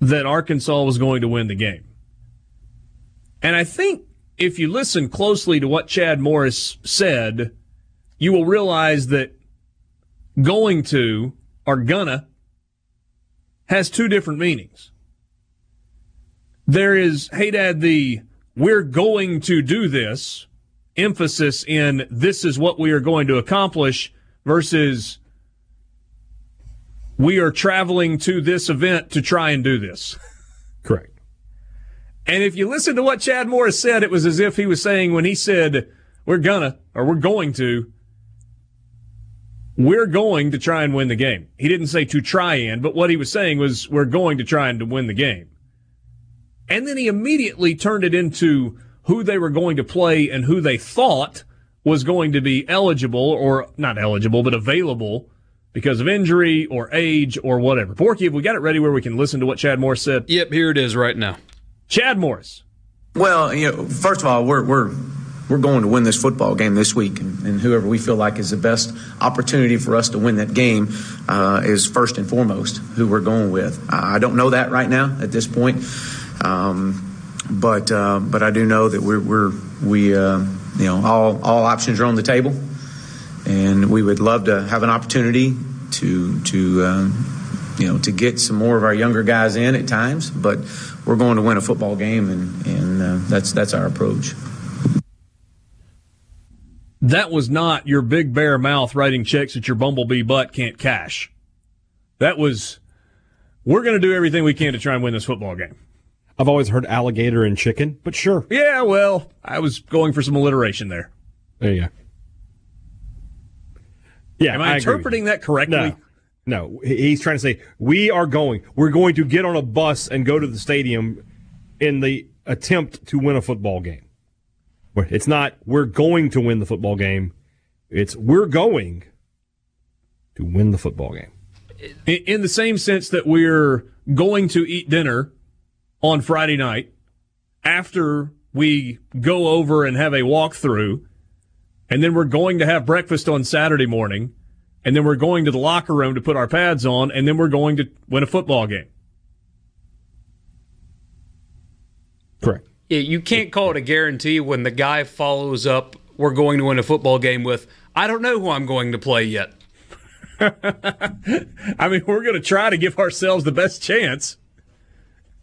that Arkansas was going to win the game. And I think if you listen closely to what Chad Morris said, you will realize that going to or gonna has two different meanings. There is, hey, Dad, the we're going to do this, emphasis in this is what we are going to accomplish, versus we are traveling to this event to try and do this. Correct. And if you listen to what Chad Morris said, it was as if he was saying when he said we're gonna or we're going to, we're going to try and win the game. He didn't say to try and, but what he was saying was we're going to try and to win the game. And then he immediately turned it into who they were going to play and who they thought was going to be eligible, or not eligible, but available because of injury or age or whatever. Borky, have we got it ready where we can listen to what Chad Morris said? Yep, here it is right now. Chad Morris. Well, you know, first of all, we're we're we're going to win this football game this week, and, and whoever we feel like is the best opportunity for us to win that game uh, is first and foremost who we're going with. I don't know that right now at this point, um, but uh, but I do know that we're we're we uh, you know all all options are on the table. And we would love to have an opportunity to, to um, you know, to get some more of our younger guys in at times. But we're going to win a football game, and, and uh, that's that's our approach. That was not your big bear mouth writing checks that your bumblebee butt can't cash. That was, we're going to do everything we can to try and win this football game. I've always heard alligator and chicken, but sure. Yeah, well, I was going for some alliteration there. There you go. Yeah, am I, I interpreting that correctly? No, no, he's trying to say we are going. We're going to get on a bus and go to the stadium in the attempt to win a football game. It's not we're going to win the football game. It's we're going to win the football game. In the same sense that we're going to eat dinner on Friday night after we go over and have a walkthrough. And then we're going to have breakfast on Saturday morning, and then we're going to the locker room to put our pads on, and then we're going to win a football game. Correct. Yeah, you can't call it a guarantee when the guy follows up, we're going to win a football game with, I don't know who I'm going to play yet. I mean, we're going to try to give ourselves the best chance.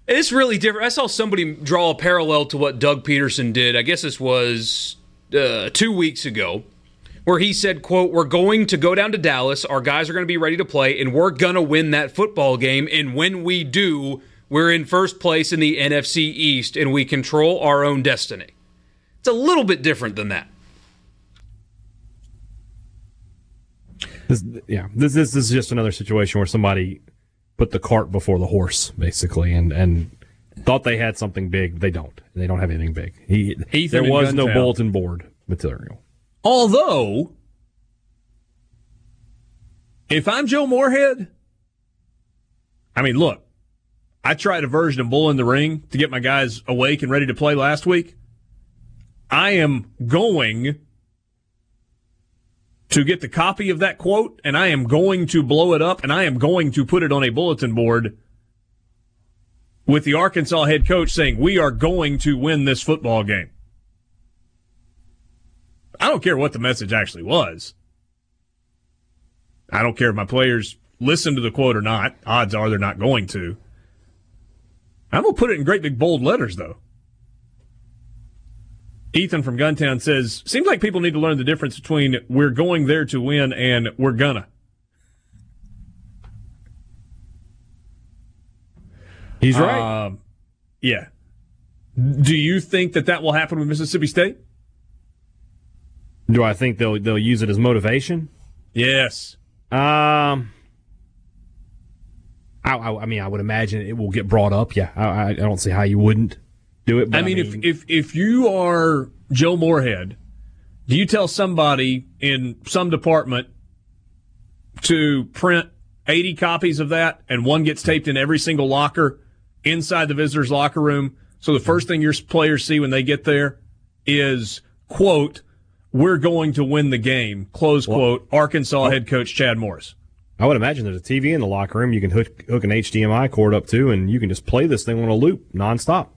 It's really different. I saw somebody draw a parallel to what Doug Peterson did. I guess this was... Uh, two weeks ago, where he said, quote, we're going to go down to Dallas, our guys are going to be ready to play, and we're going to win that football game, and when we do, we're in first place in the N F C East, and we control our own destiny. It's a little bit different than that. This, yeah, this, this, this is just another situation where somebody put the cart before the horse, basically, and... and thought they had something big. They don't. They don't have anything big. He, there was no bulletin board material. Although, if I'm Joe Moorhead, I mean, look, I tried a version of Bull in the Ring to get my guys awake and ready to play last week. I am going to get the copy of that quote, and I am going to blow it up, and I am going to put it on a bulletin board with the Arkansas head coach saying, we are going to win this football game. I don't care what the message actually was. I don't care if my players listen to the quote or not. Odds are they're not going to. I'm going to put it in great big bold letters, though. Ethan from Guntown says, seems like people need to learn the difference between we're going there to win and we're gonna. He's right. Um, yeah. Do you think that that will happen with Mississippi State? Do I think they'll they'll use it as motivation? Yes. Um. I, I, I mean, I would imagine it will get brought up. Yeah. I, I don't see how you wouldn't do it. But I mean, I mean if, if if you are Joe Moorhead, do you tell somebody in some department to print eighty copies of that, and one gets taped in every single locker inside the visitor's locker room? So the first thing your players see when they get there is, quote, we're going to win the game, close well, quote, Arkansas well, head coach Chad Morris. I would imagine there's a T V in the locker room you can hook, hook an H D M I cord up to, and you can just play this thing on a loop nonstop.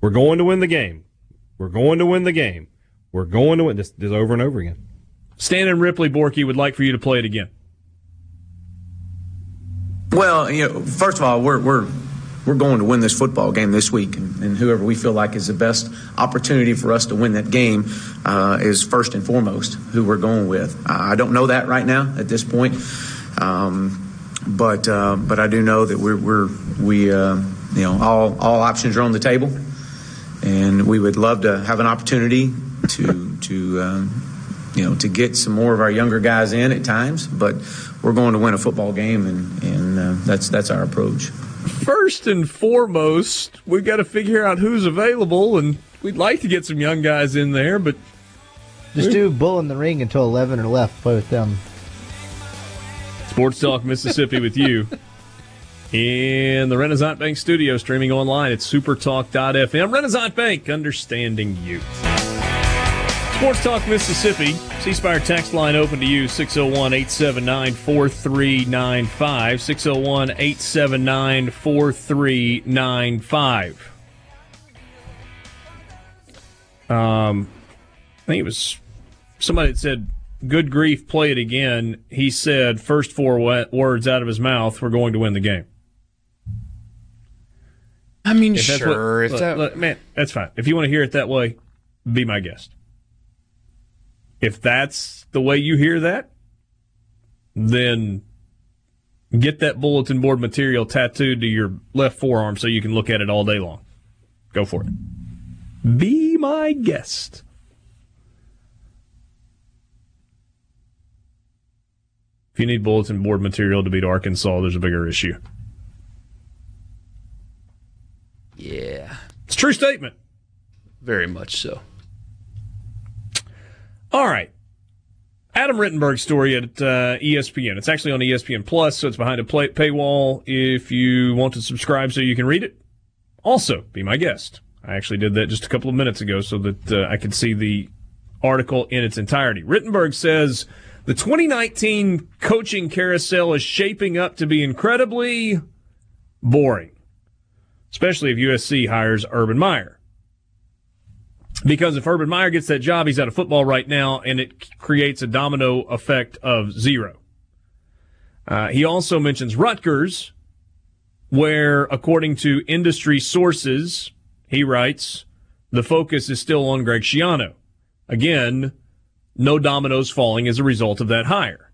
We're going to win the game. We're going to win the game. We're going to win. This is over and over again. Stan and Ripley, Borky would like for you to play it again. Well, you know, first of all, we're we're we're going to win this football game this week, and, and whoever we feel like is the best opportunity for us to win that game uh, is first and foremost who we're going with. Uh, I don't know that right now at this point, um, but uh, but I do know that we're we're we uh, you know all all options are on the table, and we would love to have an opportunity to to. Uh, You know, to get some more of our younger guys in at times, but we're going to win a football game, and, and uh, that's that's our approach. First and foremost, we've got to figure out who's available, and we'd like to get some young guys in there, but just do Bull in the Ring until eleven or left. Play with them. Sports Talk Mississippi with you in the Renaissance Bank studio, streaming online at supertalk dot f m. Renaissance Bank, understanding you. Sports Talk Mississippi. C Spire text line open to you, six oh one, eight seven nine, four three nine five, six oh one, eight seven nine, four three nine five. Um, I think it was somebody that said, good grief, play it again. He said, first four words out of his mouth, we're going to win the game. I mean, if sure. What, look, that... look, man, that's fine. If you want to hear it that way, be my guest. If that's the way you hear that, then get that bulletin board material tattooed to your left forearm so you can look at it all day long. Go for it. Be my guest. If you need bulletin board material to beat Arkansas, there's a bigger issue. Yeah. It's a true statement. Very much so. All right. Adam Rittenberg's story at uh, E S P N. It's actually on E S P N Plus, so it's behind a play- paywall if you want to subscribe so you can read it. Also, be my guest. I actually did that just a couple of minutes ago so that uh, I could see the article in its entirety. Rittenberg says the twenty nineteen coaching carousel is shaping up to be incredibly boring, especially if U S C hires Urban Meyer. Because if Urban Meyer gets that job, he's out of football right now, and it creates a domino effect of zero. Uh, he also mentions Rutgers, where, according to industry sources, he writes, the focus is still on Greg Schiano. Again, no dominoes falling as a result of that hire.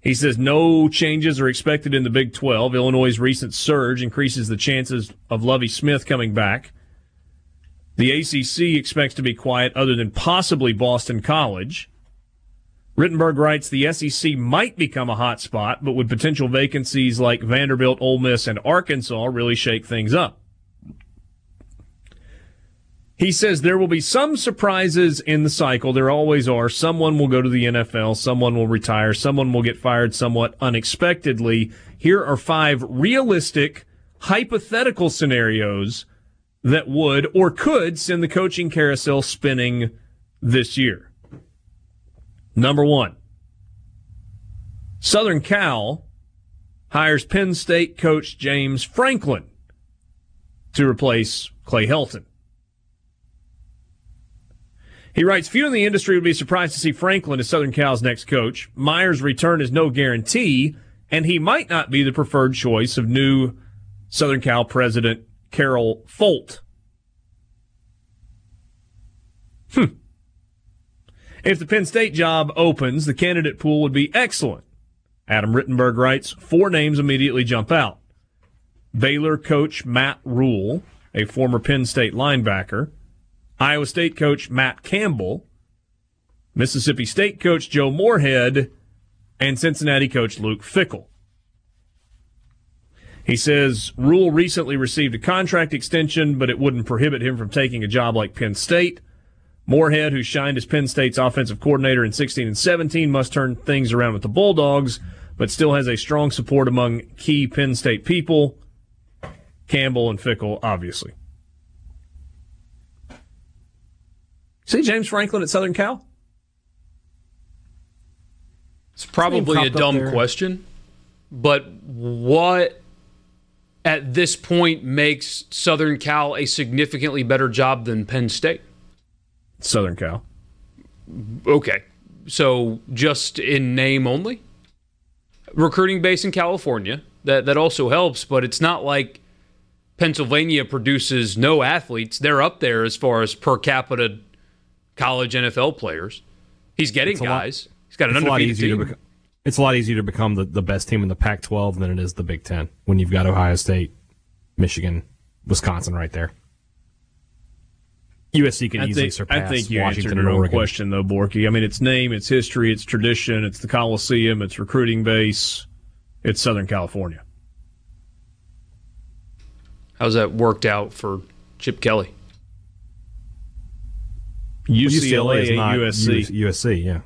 He says no changes are expected in the Big twelve. Illinois' recent surge increases the chances of Lovie Smith coming back. The A C C expects to be quiet other than possibly Boston College. Rittenberg writes the S E C might become a hot spot, but with potential vacancies like Vanderbilt, Ole Miss, and Arkansas really shake things up. He says there will be some surprises in the cycle. There always are. Someone will go to the N F L. Someone will retire. Someone will get fired somewhat unexpectedly. Here are five realistic, hypothetical scenarios that would or could send the coaching carousel spinning this year. Number one, Southern Cal hires Penn State coach James Franklin to replace Clay Helton. He writes, few in the industry would be surprised to see Franklin as Southern Cal's next coach. Meyer's return is no guarantee, and he might not be the preferred choice of new Southern Cal president Carol Folt. Hmm. If the Penn State job opens, the candidate pool would be excellent. Adam Rittenberg writes, four names immediately jump out. Baylor coach Matt Rule, a former Penn State linebacker. Iowa State coach Matt Campbell. Mississippi State coach Joe Moorhead. And Cincinnati coach Luke Fickell. He says Rule recently received a contract extension, but it wouldn't prohibit him from taking a job like Penn State. Moorhead, who shined as Penn State's offensive coordinator in sixteen and seventeen, must turn things around with the Bulldogs, but still has a strong support among key Penn State people. Campbell and Fickell, obviously. See James Franklin at Southern Cal? It's probably a dumb question, but what at this point makes Southern Cal a significantly better job than Penn State? Southern Cal. Okay. So just in name only? Recruiting base in California. That that also helps, but it's not like Pennsylvania produces no athletes. They're up there as far as per capita college N F L players. He's getting it's guys. Lot, He's got an undefeated team. To become- It's a lot easier to become the, the best team in the Pac twelve than it is the Big Ten when you've got Ohio State, Michigan, Wisconsin right there. U S C can I easily think, surpass Washington. I think you Washington answered your own question, though, Borky. I mean, it's name, it's history, it's tradition, it's the Coliseum, it's recruiting base, it's Southern California. How's that worked out for Chip Kelly? U C L A, U C L A and U S C. U S C, yeah.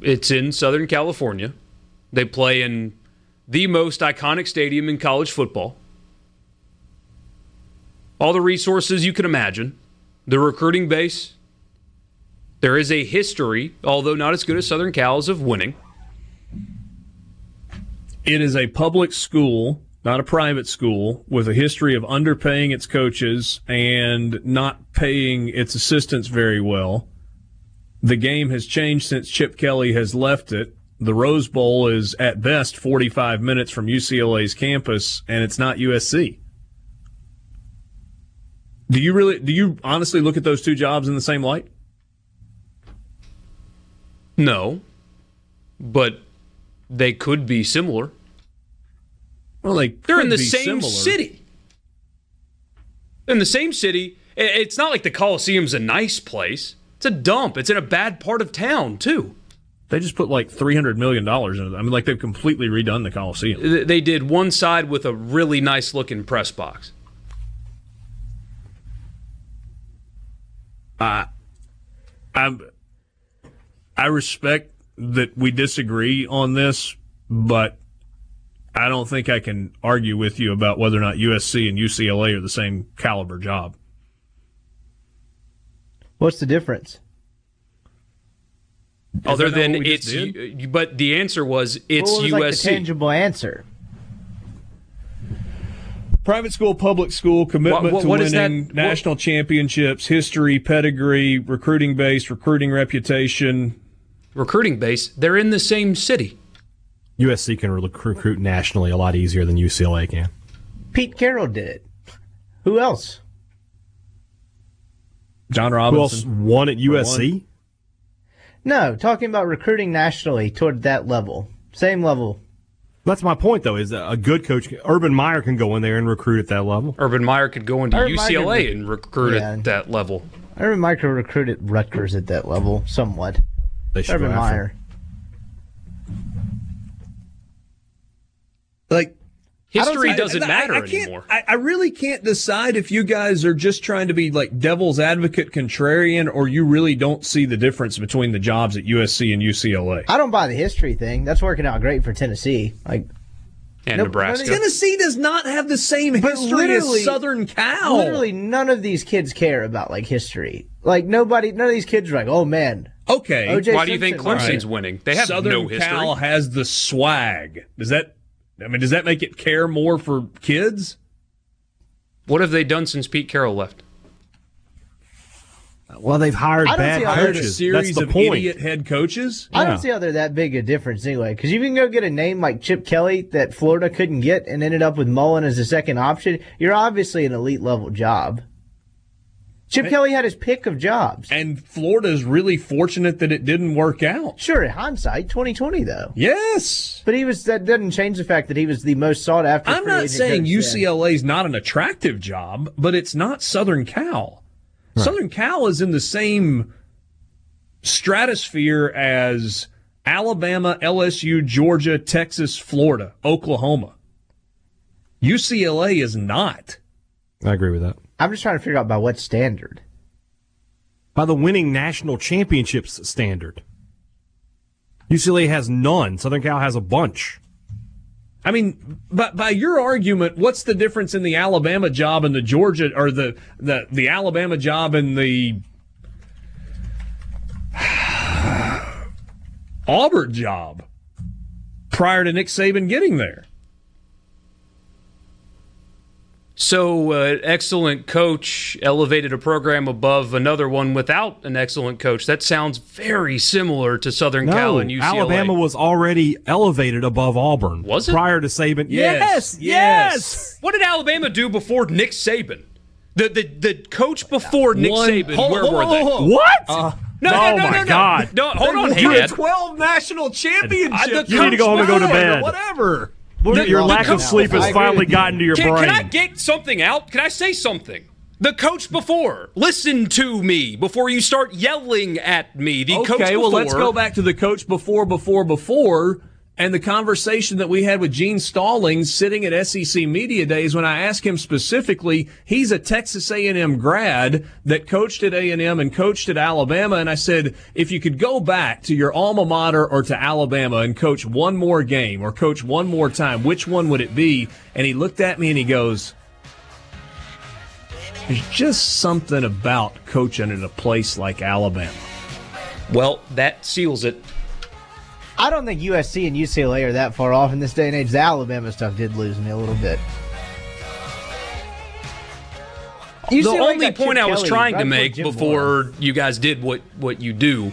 It's in Southern California. They play in the most iconic stadium in college football. All the resources you can imagine. The recruiting base. There is a history, although not as good as Southern Cal's, of winning. It is a public school, not a private school, with a history of underpaying its coaches and not paying its assistants very well. The game has changed since Chip Kelly has left it. The Rose Bowl is at best forty-five minutes from U C L A's campus, and it's not U S C. Do you really, do you honestly look at those two jobs in the same light? No, but they could be similar. Well, they could they're in the be same similar. city. In the same city, it's not like the Coliseum's a nice place. It's a dump. It's in a bad part of town too. They just put like three hundred million dollars into it. I mean, like they've completely redone the Coliseum. They did one side with a really nice looking press box. Uh, I I respect that we disagree on this, but I don't think I can argue with you about whether or not U S C and U C L A are the same caliber job. What's the difference? Other than it's, but the answer was it's U S C. Well, it was like the tangible answer. Private school, public school, commitment what, what, to winning, that, national what? championships, history, pedigree, recruiting base, recruiting reputation. Recruiting base, they're in the same city. U S C can recruit nationally a lot easier than U C L A can. Pete Carroll did it. Who else? John Robinson. Who else won at U S C? Won. No, talking about recruiting nationally toward that level. Same level. That's my point, though, is a good coach, Urban Meyer, can go in there and recruit at that level. Urban Meyer could go into Urban U C L A Meyer, and recruit yeah. at that level. Urban Meyer could recruit at Rutgers at that level, somewhat. They should Urban go Meyer. Like, History I doesn't I, matter I, I anymore. I, I really can't decide if you guys are just trying to be like devil's advocate contrarian or you really don't see the difference between the jobs at U S C and U C L A. I don't buy the history thing. That's working out great for Tennessee. Like And no, Nebraska. Tennessee does not have the same history as Southern Cal. Literally none of these kids care about like history. Like nobody, none of these kids are like, oh man. Okay. Why Simpson, do you think Clemson's right? winning? They have Southern no history. Southern Cal has the swag. Does that... I mean, does that make it care more for kids? What have they done since Pete Carroll left? Well, they've hired bad coaches. A series That's the of point. Idiot head coaches. I yeah. don't see how they're that big a difference anyway. Because you can go get a name like Chip Kelly that Florida couldn't get and ended up with Mullen as the second option. You're obviously an elite level job. Chip and, Kelly had his pick of jobs. And Florida's really fortunate that it didn't work out. Sure, in hindsight, twenty twenty though. Yes. But he was that doesn't change the fact that he was the most sought after. I'm not saying U C L A's not an attractive job, but it's not Southern Cal. Right. Southern Cal is in the same stratosphere as Alabama, L S U, Georgia, Texas, Florida, Oklahoma. U C L A is not. I agree with that. I'm just trying to figure out by what standard. By the winning national championships standard. U C L A has none. Southern Cal has a bunch. I mean, by, by your argument, what's the difference in the Alabama job and the Georgia, or the, the, the Alabama job and the Auburn job prior to Nick Saban getting there? So, an uh, excellent coach elevated a program above another one without an excellent coach. That sounds very similar to Southern no, Cal and U C L A. Alabama was already elevated above Auburn. Was it? Prior to Saban. Yes, yes. yes. What did Alabama do before Nick Saban? The the, the coach before Nick one, Saban, hold, where hold, were hold, hold. they? What? Uh, no, no, oh, no, no, my no, God. No, hold on, Haydad. You had twelve national championships. You need to go home and go to bed. Whatever. The, your lack of sleep has finally gotten to your can, brain. Can I get something out? Can I say something? The coach before. Listen to me before you start yelling at me. The okay, coach before. Okay, well, let's go back to the coach before, before, before, And the conversation that we had with Gene Stallings sitting at S E C Media Days, when I asked him specifically, he's a Texas A and M grad that coached at A and M and coached at Alabama. And I said, if you could go back to your alma mater or to Alabama and coach one more game or coach one more time, which one would it be? And he looked at me and he goes, there's just something about coaching at a place like Alabama. Well, that seals it. I don't think U S C and U C L A are that far off in this day and age. The Alabama stuff did lose me a little bit. U C L A, the only point I was trying to make before you guys did what, what you do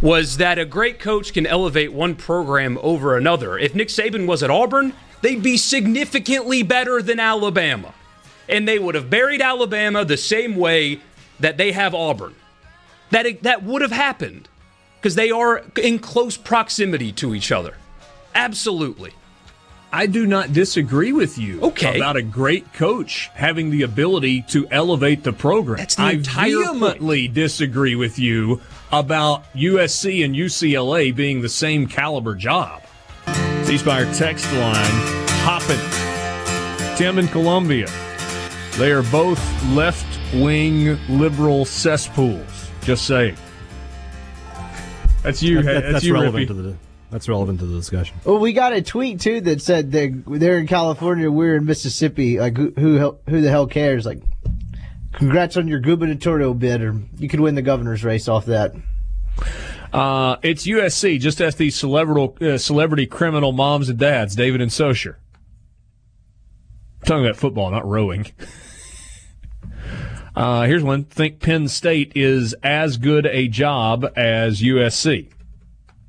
was that a great coach can elevate one program over another. If Nick Saban was at Auburn, they'd be significantly better than Alabama. And they would have buried Alabama the same way that they have Auburn. That, that would have happened. Because they are in close proximity to each other. Absolutely. I do not disagree with you okay. about a great coach having the ability to elevate the program. That's the I vehemently point. disagree with you about U S C and U C L A being the same caliber job. C Spire text line, hopping. Tim in Columbia. They are both left-wing liberal cesspools. Just saying. That's you. That, that, that's, that's you, relevant Rippy. to the. That's relevant to the discussion. Well, we got a tweet too that said they're, they're in California, we're in Mississippi. Like who, who, who the hell cares? Like, congrats on your gubernatorial bid, or you could win the governor's race off that. Uh, it's U S C. Just ask these celebrity uh, celebrity criminal moms and dads, David and Socher. I'm talking about football, not rowing. Uh, here's one. Think Penn State is as good a job as U S C.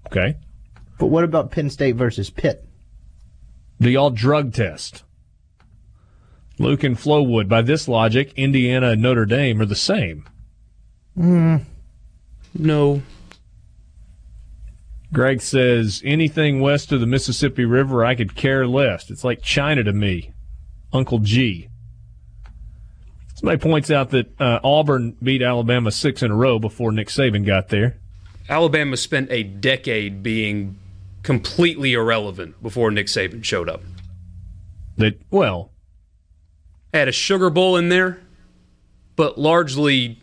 Okay. But what about Penn State versus Pitt? Do y'all drug test? Luke and Flowood. By this logic, Indiana and Notre Dame are the same. Mm. No. Greg says, anything west of the Mississippi River, I could care less. It's like China to me. Uncle G. Somebody points out that uh, Auburn beat Alabama six in a row before Nick Saban got there. Alabama spent a decade being completely irrelevant before Nick Saban showed up. They, well. Had a Sugar Bowl in there, but largely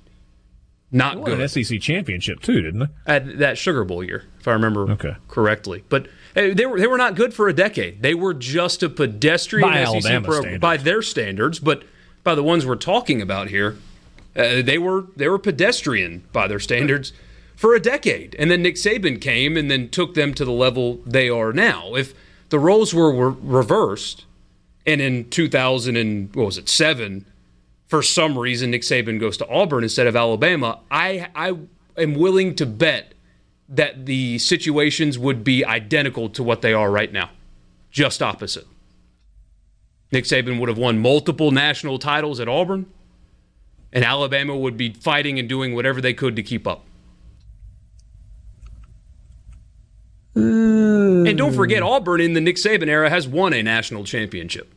not good. They won an S E C championship, too, didn't they? At that Sugar Bowl year, if I remember okay. correctly. But hey, they were they were not good for a decade. They were just a pedestrian by S E C Alabama program standards. By their standards, but by the ones we're talking about here, uh, they were they were pedestrian by their standards for a decade. And then Nick Saban came and then took them to the level they are now. If the roles were, were reversed, and in two thousand and what was it seven, for some reason Nick Saban goes to Auburn instead of Alabama, I I am willing to bet that the situations would be identical to what they are right now, just opposite. Nick Saban would have won multiple national titles at Auburn, and Alabama would be fighting and doing whatever they could to keep up. Mm. And don't forget, Auburn in the Nick Saban era has won a national championship.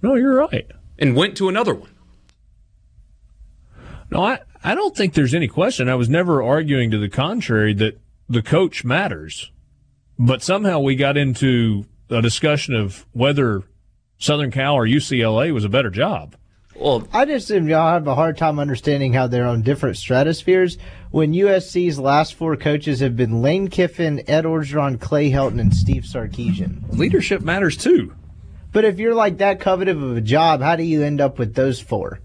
No, you're right. And went to another one. No, I, I don't think there's any question. I was never arguing to the contrary that the coach matters. But somehow we got into a discussion of whether Southern Cal or U C L A was a better job. Well, I just think y'all have a hard time understanding how they're on different stratospheres. When U S C's last four coaches have been Lane Kiffin, Ed Orgeron, Clay Helton, and Steve Sarkisian. Leadership matters too. But if you're like that covetive of a job, how do you end up with those four?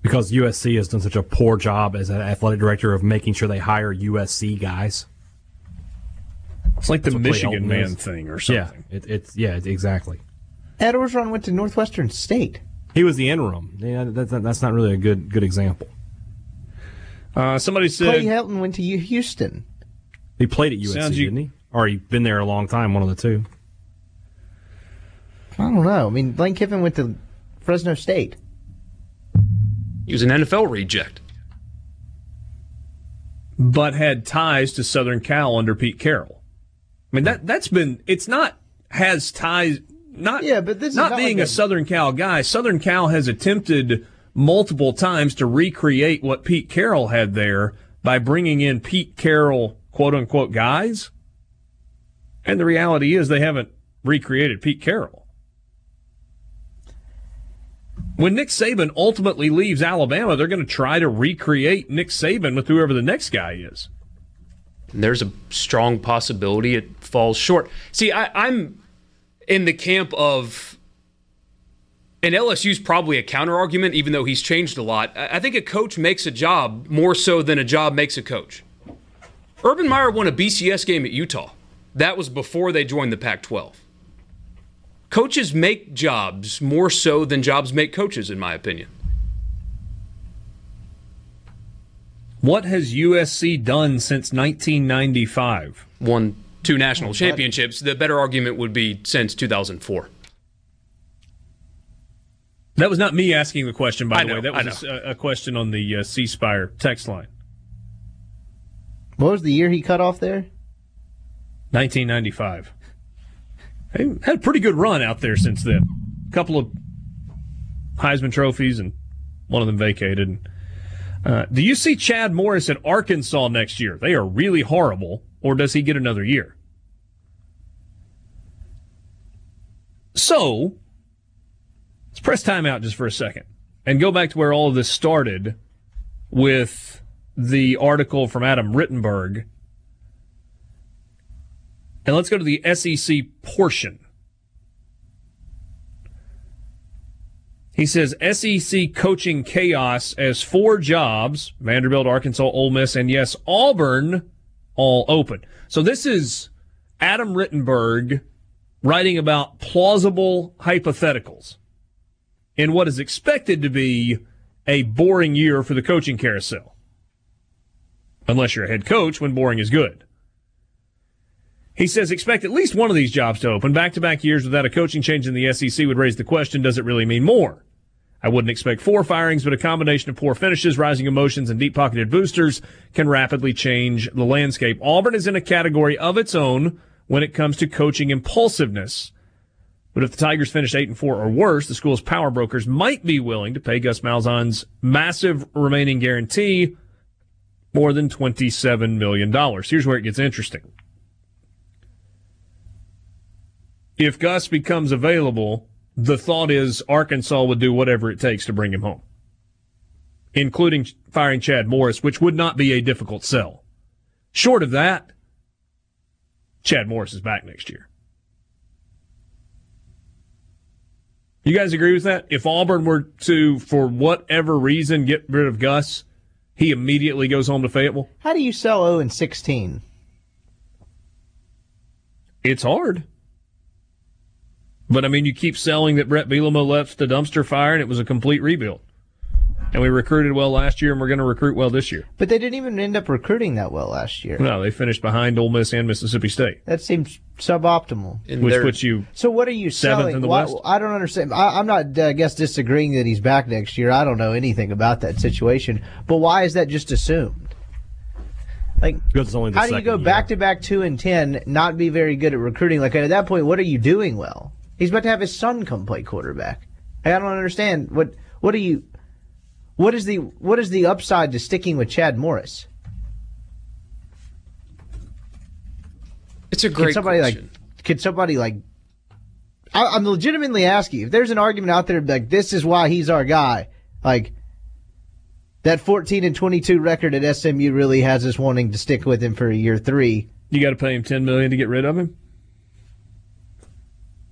Because U S C has done such a poor job as an athletic director of making sure they hire U S C guys. It's like That's the Michigan man is. thing or something. Yeah, it, it's yeah, it, exactly. Ed Orgeron went to Northwestern State. He was the interim. Yeah, that's, that's not really a good good example. Uh, somebody said Clay Helton went to Houston. He played at U S C, Sounds you, didn't he? Or he'd been there a long time, one of the two. I don't know. I mean, Lane Kiffin went to Fresno State. He was an N F L reject. But had ties to Southern Cal under Pete Carroll. I mean, that, that's been... It's not has ties... Not, yeah, but this not, is not being like a, a Southern Cal guy, Southern Cal has attempted multiple times to recreate what Pete Carroll had there by bringing in Pete Carroll, quote-unquote, guys. And the reality is they haven't recreated Pete Carroll. When Nick Saban ultimately leaves Alabama, they're going to try to recreate Nick Saban with whoever the next guy is. And there's a strong possibility it falls short. See, I, I'm in the camp of, and L S U's probably a counterargument, even though he's changed a lot. I think a coach makes a job more so than a job makes a coach. Urban Meyer won a B C S game at Utah. That was before they joined the Pac twelve. Coaches make jobs more so than jobs make coaches, in my opinion. What has U S C done since nineteen ninety-five? Won two national championships. The better argument would be since two thousand four. That was not me asking the question, by the way. That was a, a question on the uh, C Spire text line. What was the year he cut off there? nineteen ninety-five. They had a pretty good run out there since then. A couple of Heisman trophies, and one of them vacated. Uh, do you see Chad Morris at Arkansas next year? They are really horrible, or does he get another year? So, let's press time out just for a second and go back to where all of this started with the article from Adam Rittenberg. And let's go to the S E C portion. He says, S E C coaching chaos as four jobs, Vanderbilt, Arkansas, Ole Miss, and yes, Auburn, all open. So this is Adam Rittenberg writing about plausible hypotheticals in what is expected to be a boring year for the coaching carousel. Unless you're a head coach, when boring is good. He says, expect at least one of these jobs to open. Back-to-back years without a coaching change in the S E C would raise the question, does it really mean more? I wouldn't expect four firings, but a combination of poor finishes, rising emotions, and deep-pocketed boosters can rapidly change the landscape. Auburn is in a category of its own when it comes to coaching impulsiveness. But if the Tigers finish eight and four or worse, the school's power brokers might be willing to pay Gus Malzahn's massive remaining guarantee more than twenty-seven million dollars. Here's where it gets interesting. If Gus becomes available, the thought is Arkansas would do whatever it takes to bring him home, including firing Chad Morris, which would not be a difficult sell. Short of that, Chad Morris is back next year. You guys agree with that? If Auburn were to, for whatever reason, get rid of Gus, he immediately goes home to Fayetteville? How do you sell oh and sixteen? It's hard. But, I mean, you keep selling that Brett Bielema left the dumpster fire and it was a complete rebuild. And we recruited well last year and we're going to recruit well this year. But they didn't even end up recruiting that well last year. No, they finished behind Ole Miss and Mississippi State. That seems suboptimal. And which puts you so what are you seventh selling? In the Why, West. I don't understand. I, I'm not, uh, I guess, disagreeing that he's back next year. I don't know anything about that situation. But why is that just assumed? Like, it's only the how do you go back-to-back two and ten, not be very good at recruiting? Like, at that point, what are you doing well? He's about to have his son come play quarterback. I don't understand. What what are you what is the what is the upside to sticking with Chad Morris? It's a great could somebody question. Like, could somebody like I, I'm legitimately asking, if there's an argument out there like this is why he's our guy, like that fourteen and twenty-two record at S M U really has us wanting to stick with him for a year three. You gotta pay him ten million to get rid of him?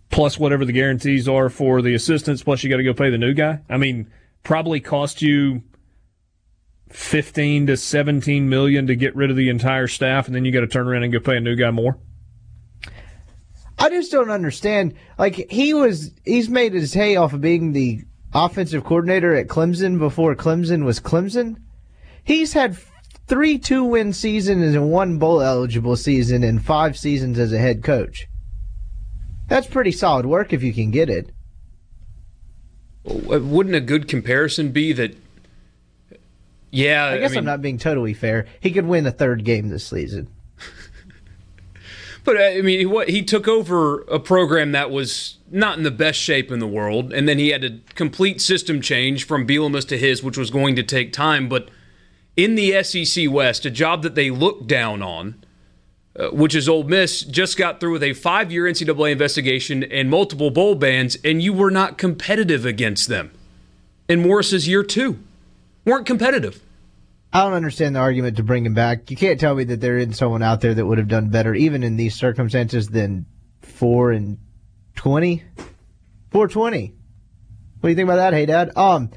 Plus whatever the guarantees are for the assistants, plus you got to go pay the new guy. I mean, probably cost you fifteen to seventeen million to get rid of the entire staff, and then you got to turn around and go pay a new guy more. I just don't understand. Like he was, he's made his hay off of being the offensive coordinator at Clemson before Clemson was Clemson. He's had three two-win seasons and one bowl-eligible season and five seasons as a head coach. That's pretty solid work if you can get it. Wouldn't a good comparison be that, yeah. I guess I mean, I'm not being totally fair. He could win a third game this season. But, I mean, what he took over a program that was not in the best shape in the world, and then he had a complete system change from Bielema's to his, which was going to take time. But in the S E C West, a job that they looked down on, uh, which is Ole Miss, just got through with a five-year N C double A investigation and multiple bowl bans, and you were not competitive against them. In Morris's year two, weren't competitive. I don't understand the argument to bring him back. You can't tell me that there isn't someone out there that would have done better, even in these circumstances, than four and twenty. four twenty. What do you think about that, hey, Dad? Um,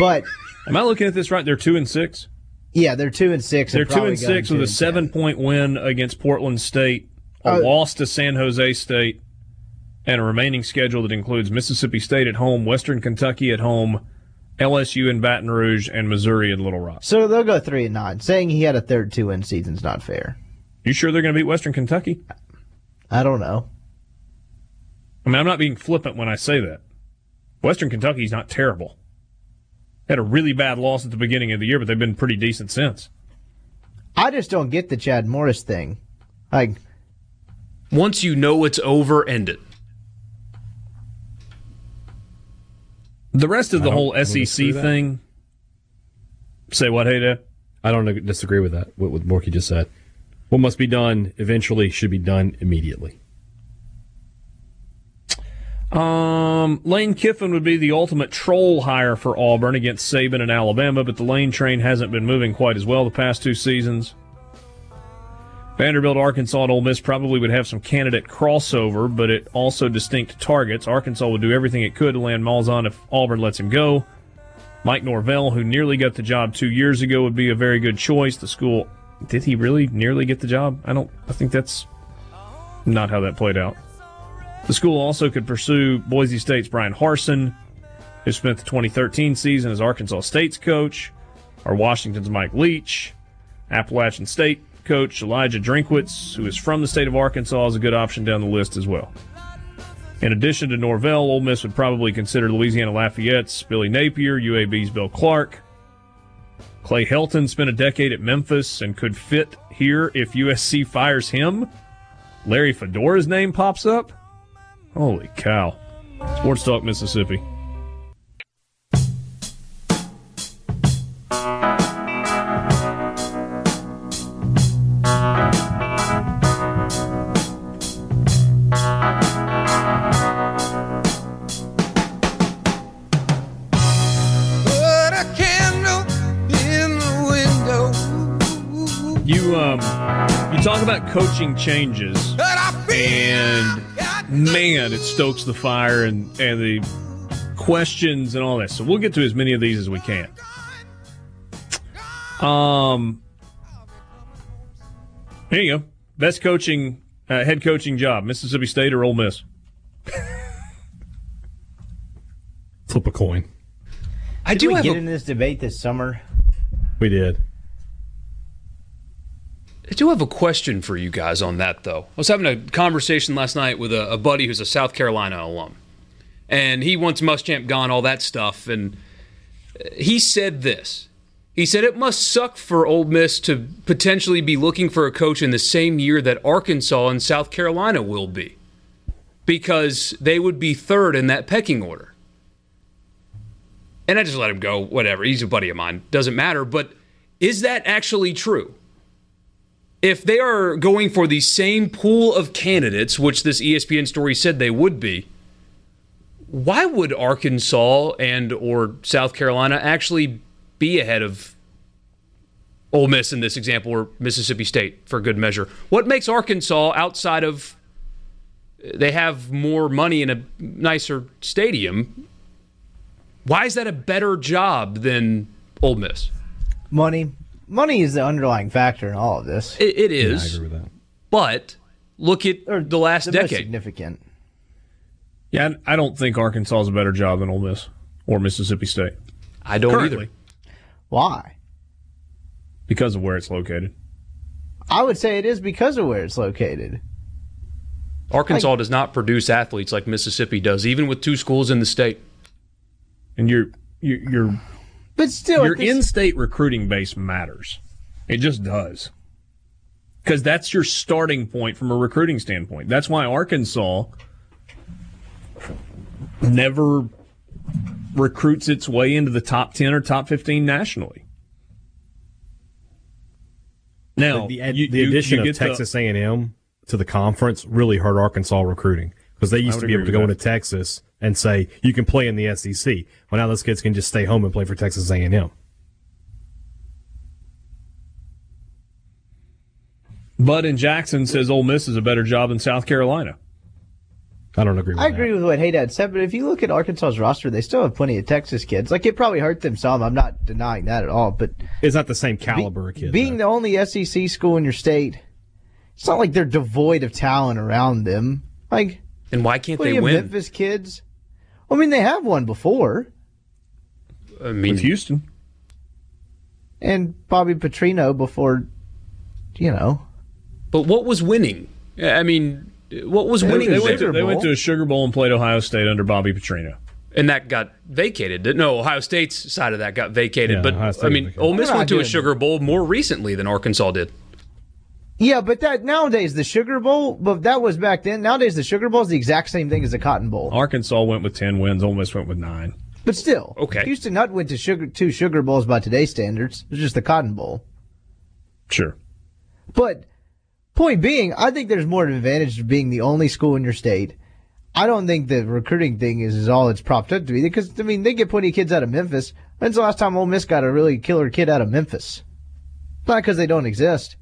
but am I looking at this right? They're two and six. Yeah, they're two and six. They're two and six with a seven-point win against Portland State, a oh. loss to San Jose State, and a remaining schedule that includes Mississippi State at home, Western Kentucky at home, L S U in Baton Rouge, and Missouri in Little Rock. So they'll go three and nine. Saying he had a third two-win season's not fair. You sure they're going to beat Western Kentucky? I don't know. I mean, I'm not being flippant when I say that. Western Kentucky's not terrible. Had a really bad loss at the beginning of the year, but they've been pretty decent since. I just don't get the Chad Morris thing. Like, once you know it's over, end it. The rest of the whole S E C thing. Say what, Hayda? I don't disagree with that, what, what Borky just said. What must be done eventually should be done immediately. Um, Lane Kiffin would be the ultimate troll hire for Auburn against Saban and Alabama, but the Lane train hasn't been moving quite as well the past two seasons. Vanderbilt, Arkansas, and Ole Miss probably would have some candidate crossover, but it also distinct targets. Arkansas would do everything it could to land Malzahn if Auburn lets him go. Mike Norvell, who nearly got the job two years ago, would be a very good choice. The school, did he really nearly get the job? I don't, I think that's not how that played out. The school also could pursue Boise State's Brian Harsin, who spent the twenty thirteen season as Arkansas State's coach, or Washington's Mike Leach. Appalachian State coach Elijah Drinkwitz, who is from the state of Arkansas, is a good option down the list as well. In addition to Norvell, Ole Miss would probably consider Louisiana Lafayette's Billy Napier, U A B's Bill Clark. Clay Helton spent a decade at Memphis and could fit here if U S C fires him. Larry Fedora's name pops up. Holy cow. Sports Talk Mississippi. You, um, you talk about coaching changes, and man, it stokes the fire and, and the questions and all that. So we'll get to as many of these as we can. Um, here you go. Best coaching, uh, head coaching job, Mississippi State or Ole Miss? Flip a coin. I do have get a... in this debate this summer. We did. I do have a question for you guys on that, though. I was having a conversation last night with a, a buddy who's a South Carolina alum, and he wants Muschamp gone, all that stuff, and he said this. He said, it must suck for Ole Miss to potentially be looking for a coach in the same year that Arkansas and South Carolina will be, because they would be third in that pecking order. And I just let him go, whatever. He's a buddy of mine. Doesn't matter, but is that actually true? If they are going for the same pool of candidates, which this E S P N story said they would be, why would Arkansas and or South Carolina actually be ahead of Ole Miss in this example, or Mississippi State for good measure? What makes Arkansas, outside of they have more money and a nicer stadium, why is that a better job than Ole Miss? Money. Money is the underlying factor in all of this. It, it is. Yeah, I agree with that. But look at or the last the decade. Most significant. Yeah, I don't think Arkansas is a better job than Ole Miss or Mississippi State. I don't Currently. either. Why? Because of where it's located. I would say it is because of where it's located. Arkansas like, does not produce athletes like Mississippi does, even with two schools in the state. And you're you're. you're But still, your in-state recruiting base matters. It just does. Because that's your starting point from a recruiting standpoint. That's why Arkansas never recruits its way into the top ten or top fifteen nationally. Now, the, the, you, the addition you, you of Texas the, A and M to the conference really hurt Arkansas recruiting because they used to be able to go that. into Texas and say, you can play in the S E C. Well, now those kids can just stay home and play for Texas A and M. Bud in Jackson says Ole Miss is a better job than South Carolina. I don't agree with I that. I agree with what Haydad said, but if you look at Arkansas's roster, they still have plenty of Texas kids. Like, it probably hurt them some. I'm not denying that at all. But it's not the same caliber be, of kids. Being though. the only S E C school in your state, it's not like they're devoid of talent around them. Like, and why can't they win? Memphis kids. Well, I mean, they have won before. I mean, with Houston. And Bobby Petrino before, you know. But what was winning? I mean... What was winning? They went, to, they went to a Sugar Bowl and played Ohio State under Bobby Petrino. And that got vacated. No, Ohio State's side of that got vacated. Yeah, but, I mean, vacated. Ole Miss went to a Sugar Bowl more recently than Arkansas did. Yeah, but that nowadays, the Sugar Bowl, but that was back then. Nowadays, the Sugar Bowl is the exact same thing as the Cotton Bowl. Arkansas went with ten wins. Ole Miss went with nine. But still, okay. Houston Nutt went to sugar, two Sugar Bowls by today's standards. It was just the Cotton Bowl. Sure. But... Point being, I think there's more of an advantage to being the only school in your state. I don't think the recruiting thing is, is all it's propped up to be because, I mean, they get plenty of kids out of Memphis. When's the last time Ole Miss got a really killer kid out of Memphis? Not because they don't exist.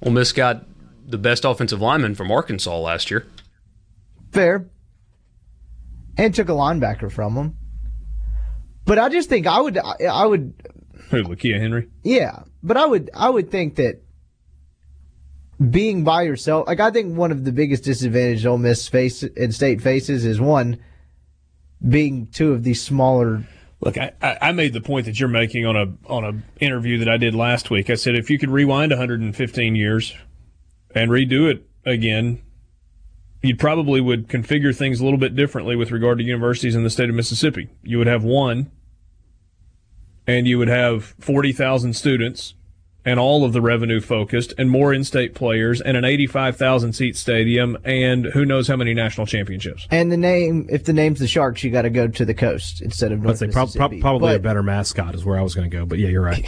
Ole Miss got the best offensive lineman from Arkansas last year. Fair. And took a linebacker from them. But I just think I would... I, I would Who, Lakia Henry? Yeah. But I would. I would think that being by yourself, like I think one of the biggest disadvantages Ole Miss face and State faces is one being two of these smaller. Look, I, I made the point that you're making on a on a interview that I did last week. I said if you could rewind one hundred fifteen years and redo it again, you probably would configure things a little bit differently with regard to universities in the state of Mississippi. You would have one, and you would have forty thousand students. And all of the revenue focused, and more in-state players, and an eighty-five thousand seat stadium, and who knows how many national championships. And the name, if the name's the Sharks, you got to go to the coast instead of North I'd say Mississippi. Prob- prob- probably but, a better mascot is where I was going to go. But yeah, you're right.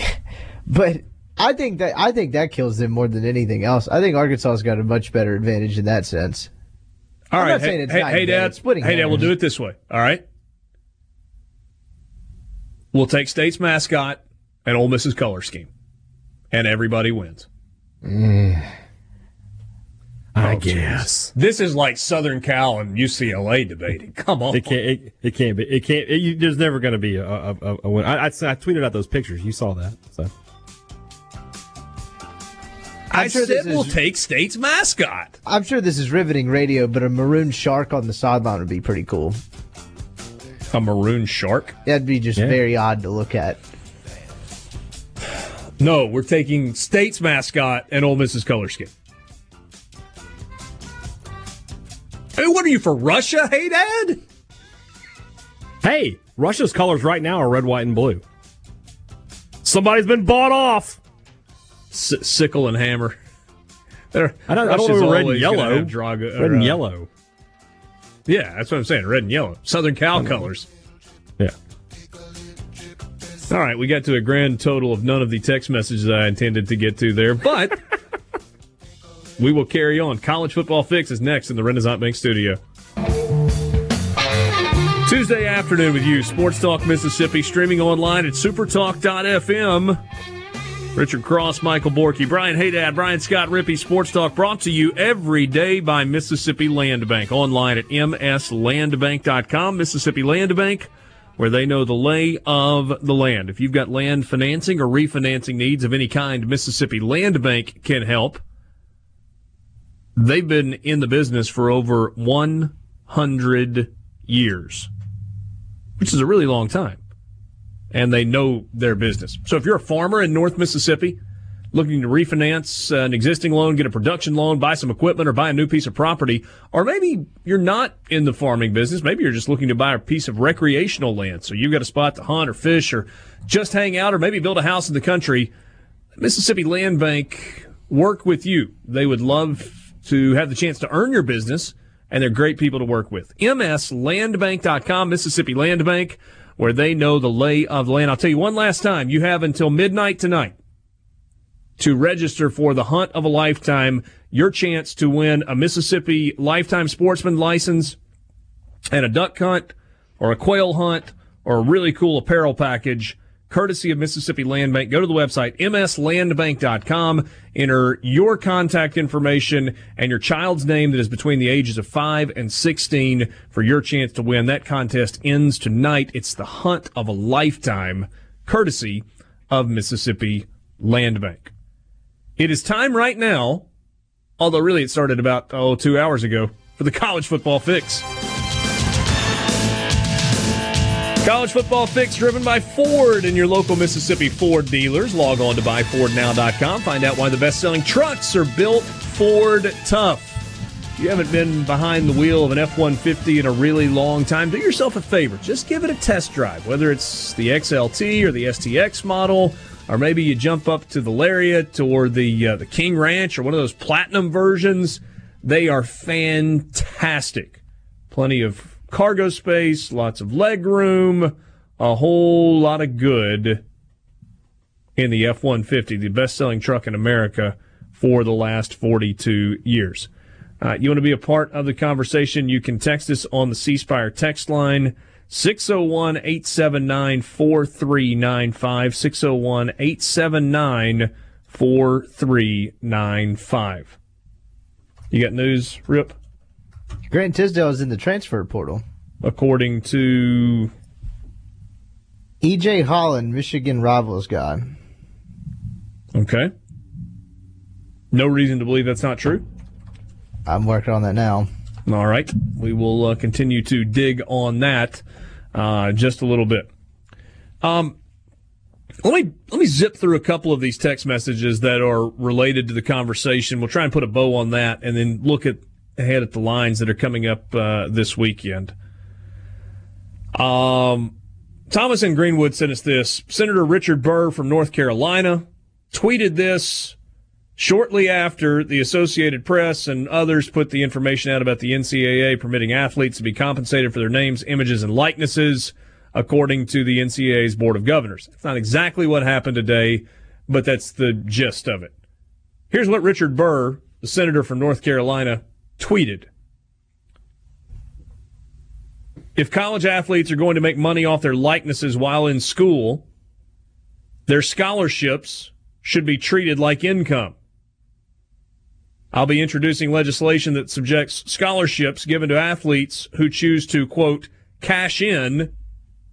But I think that I think that kills them more than anything else. I think Arkansas's got a much better advantage in that sense. All I'm right, not hey, saying it's hey, not hey Dad, splitting hey Dad, we'll do it this way. All right, we'll take State's mascot and Ole Miss's color scheme. And everybody wins. Mm. I oh, guess geez. This is like Southern Cal and U C L A debating. Come on, it can't. It, it can't be. It can't. It, you, there's never going to be a, a, a, a win. I, I, I tweeted out those pictures. You saw that. So I'm I sure said we'll is, take State's mascot. I'm sure this is riveting radio, but a maroon shark on the sideline would be pretty cool. A maroon shark? That'd be just yeah. very odd to look at. No, we're taking State's mascot and Ole Miss's color scheme. Hey, what are you for, Russia, hey, Dad? Hey, Russia's colors right now are red, white, and blue. Somebody's been bought off. S- sickle and hammer. They're, I don't know. Red and yellow. Draga, red or, and uh, yellow. Yeah, that's what I'm saying. Red and yellow. Southern Cal colors. Know. Yeah. All right, we got to a grand total of none of the text messages I intended to get to there, but we will carry on. College Football Fix is next in the Renaissance Bank Studio. Tuesday afternoon with you, Sports Talk Mississippi, streaming online at supertalk dot f m. Richard Cross, Michael Borky, Brian Haydad, Brian Scott Rippy, Sports Talk, brought to you every day by Mississippi Land Bank. Online at m s land bank dot com, Mississippi Land Bank, where they know the lay of the land. If you've got land financing or refinancing needs of any kind, Mississippi Land Bank can help. They've been in the business for over one hundred years, which is a really long time, and they know their business. So if you're a farmer in North Mississippi looking to refinance an existing loan, get a production loan, buy some equipment, or buy a new piece of property, or maybe you're not in the farming business. Maybe you're just looking to buy a piece of recreational land. So you've got a spot to hunt or fish or just hang out or maybe build a house in the country. Mississippi Land Bank work with you. They would love to have the chance to earn your business, and they're great people to work with. m s land bank dot com, Mississippi Land Bank, where they know the lay of the land. I'll tell you one last time, you have until midnight tonight to register for the hunt of a lifetime, your chance to win a Mississippi lifetime sportsman license and a duck hunt or a quail hunt or a really cool apparel package, courtesy of Mississippi Land Bank. Go to the website, m s land bank dot com, enter your contact information and your child's name that is between the ages of five and sixteen for your chance to win. That contest ends tonight. It's the hunt of a lifetime, courtesy of Mississippi Land Bank. It is time right now, although really it started about, oh, two hours ago, for the College Football Fix. College Football Fix driven by Ford and your local Mississippi Ford dealers. Log on to buy ford now dot com. Find out why the best-selling trucks are built Ford tough. If you haven't been behind the wheel of an F one fifty in a really long time, do yourself a favor. Just give it a test drive, whether it's the X L T or the S T X model, or maybe you jump up to the Lariat or the, uh, the King Ranch or one of those Platinum versions. They are fantastic. Plenty of cargo space, lots of leg room, a whole lot of good in the F one fifty, the best-selling truck in America for the last forty-two years. Uh, you want to be a part of the conversation? You can text us on the C Spire text line, six oh one, eight seven nine, four three nine five, six oh one, eight seven nine, four three nine five. You got news, Rip? Grant Tisdale is in the transfer portal. According to E J Holland, Michigan rivals guy. Okay. No reason to believe that's not true. I'm working on that now. All right. We will uh, continue to dig on that uh, just a little bit. Um, let me let me zip through a couple of these text messages that are related to the conversation. We'll try and put a bow on that and then look at ahead at the lines that are coming up uh, this weekend. Um, Thomas in Greenwood sent us this. Senator Richard Burr from North Carolina tweeted this shortly after the Associated Press and others put the information out about the N C double A permitting athletes to be compensated for their names, images, and likenesses, according to the N C double A's Board of Governors. That's not exactly what happened today, but that's the gist of it. Here's what Richard Burr, the senator from North Carolina, tweeted. If college athletes are going to make money off their likenesses while in school, their scholarships should be treated like income. I'll be introducing legislation that subjects scholarships given to athletes who choose to, quote, cash in,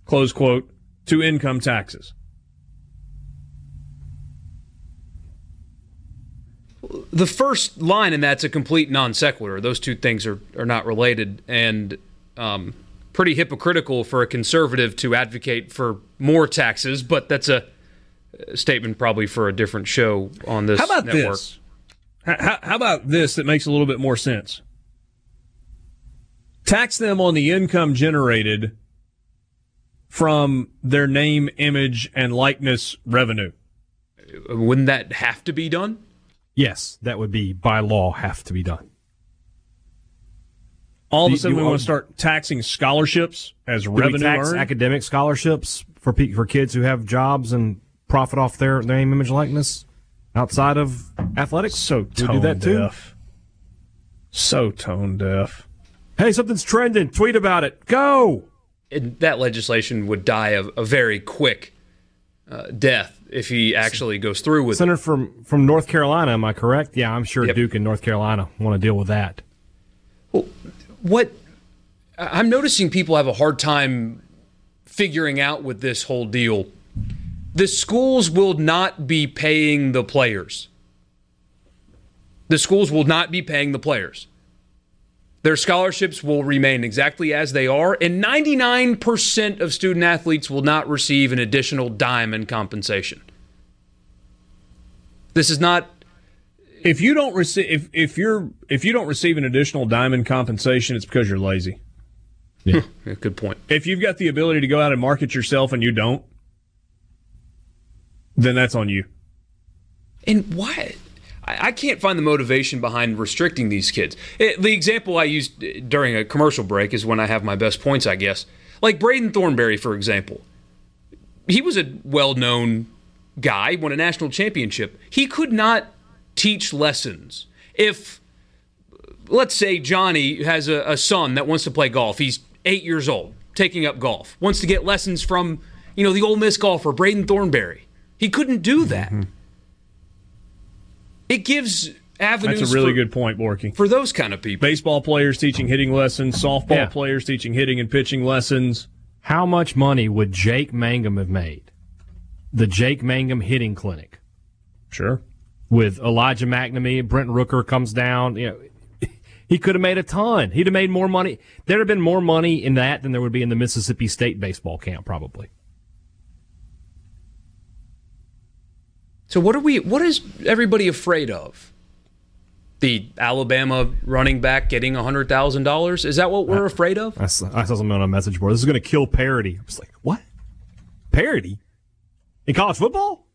close quote, to income taxes. The first line in that's a complete non sequitur. Those two things are, are not related, and um, pretty hypocritical for a conservative to advocate for more taxes, but that's a statement probably for a different show on this network. How about this? How, how about this that makes a little bit more sense? Tax them on the income generated from their name, image, and likeness revenue. Wouldn't that have to be done? Yes, that would be, by law, have to be done. All of a sudden, we want to start taxing scholarships as revenue. Do we tax earned? Academic scholarships for pe- for kids who have jobs and profit off their, their name, image, likeness outside of athletics? So tone do that deaf. Too? So tone deaf. Hey, something's trending. Tweet about it. Go! And that legislation would die a, a very quick uh, death if he actually goes through with it. Senator from, from North Carolina, am I correct? Yeah, I'm sure yep. Duke and North Carolina want to deal with that. Well, what I'm noticing people have a hard time figuring out with this whole deal. The schools will not be paying the players. The schools will not be paying the players. Their scholarships will remain exactly as they are, and ninety-nine percent of student-athletes will not receive an additional dime in compensation. This is not... If you don't receive if, if you're if you don't receive an additional dime in compensation, it's because you're lazy. Yeah, good point. If you've got the ability to go out and market yourself and you don't, then that's on you. And why... I can't find the motivation behind restricting these kids. It, the example I used during a commercial break is when I have my best points, I guess. Like Braden Thornberry, for example. He was a well-known guy won a national championship. He could not teach lessons. If, let's say, Johnny has a, a son that wants to play golf. He's eight years old, taking up golf. Wants to get lessons from, you know, the Ole Miss golfer, Braden Thornberry. He couldn't do that. Mm-hmm. It gives avenues. That's a really for, good point, Borky. For those kind of people. Baseball players teaching hitting lessons, softball yeah. players teaching hitting and pitching lessons. How much money would Jake Mangum have made? The Jake Mangum Hitting Clinic. Sure. With Elijah McNamee, Brent Rooker comes down. You know, he could have made a ton. He'd have made more money. There would have been more money in that than there would be in the Mississippi State baseball camp, probably. So what are we? What is everybody afraid of? The Alabama running back getting one hundred thousand dollars? Is that what we're I, afraid of? I saw, I saw something on a message board. This is going to kill parity. I was like, what? Parity? In college football?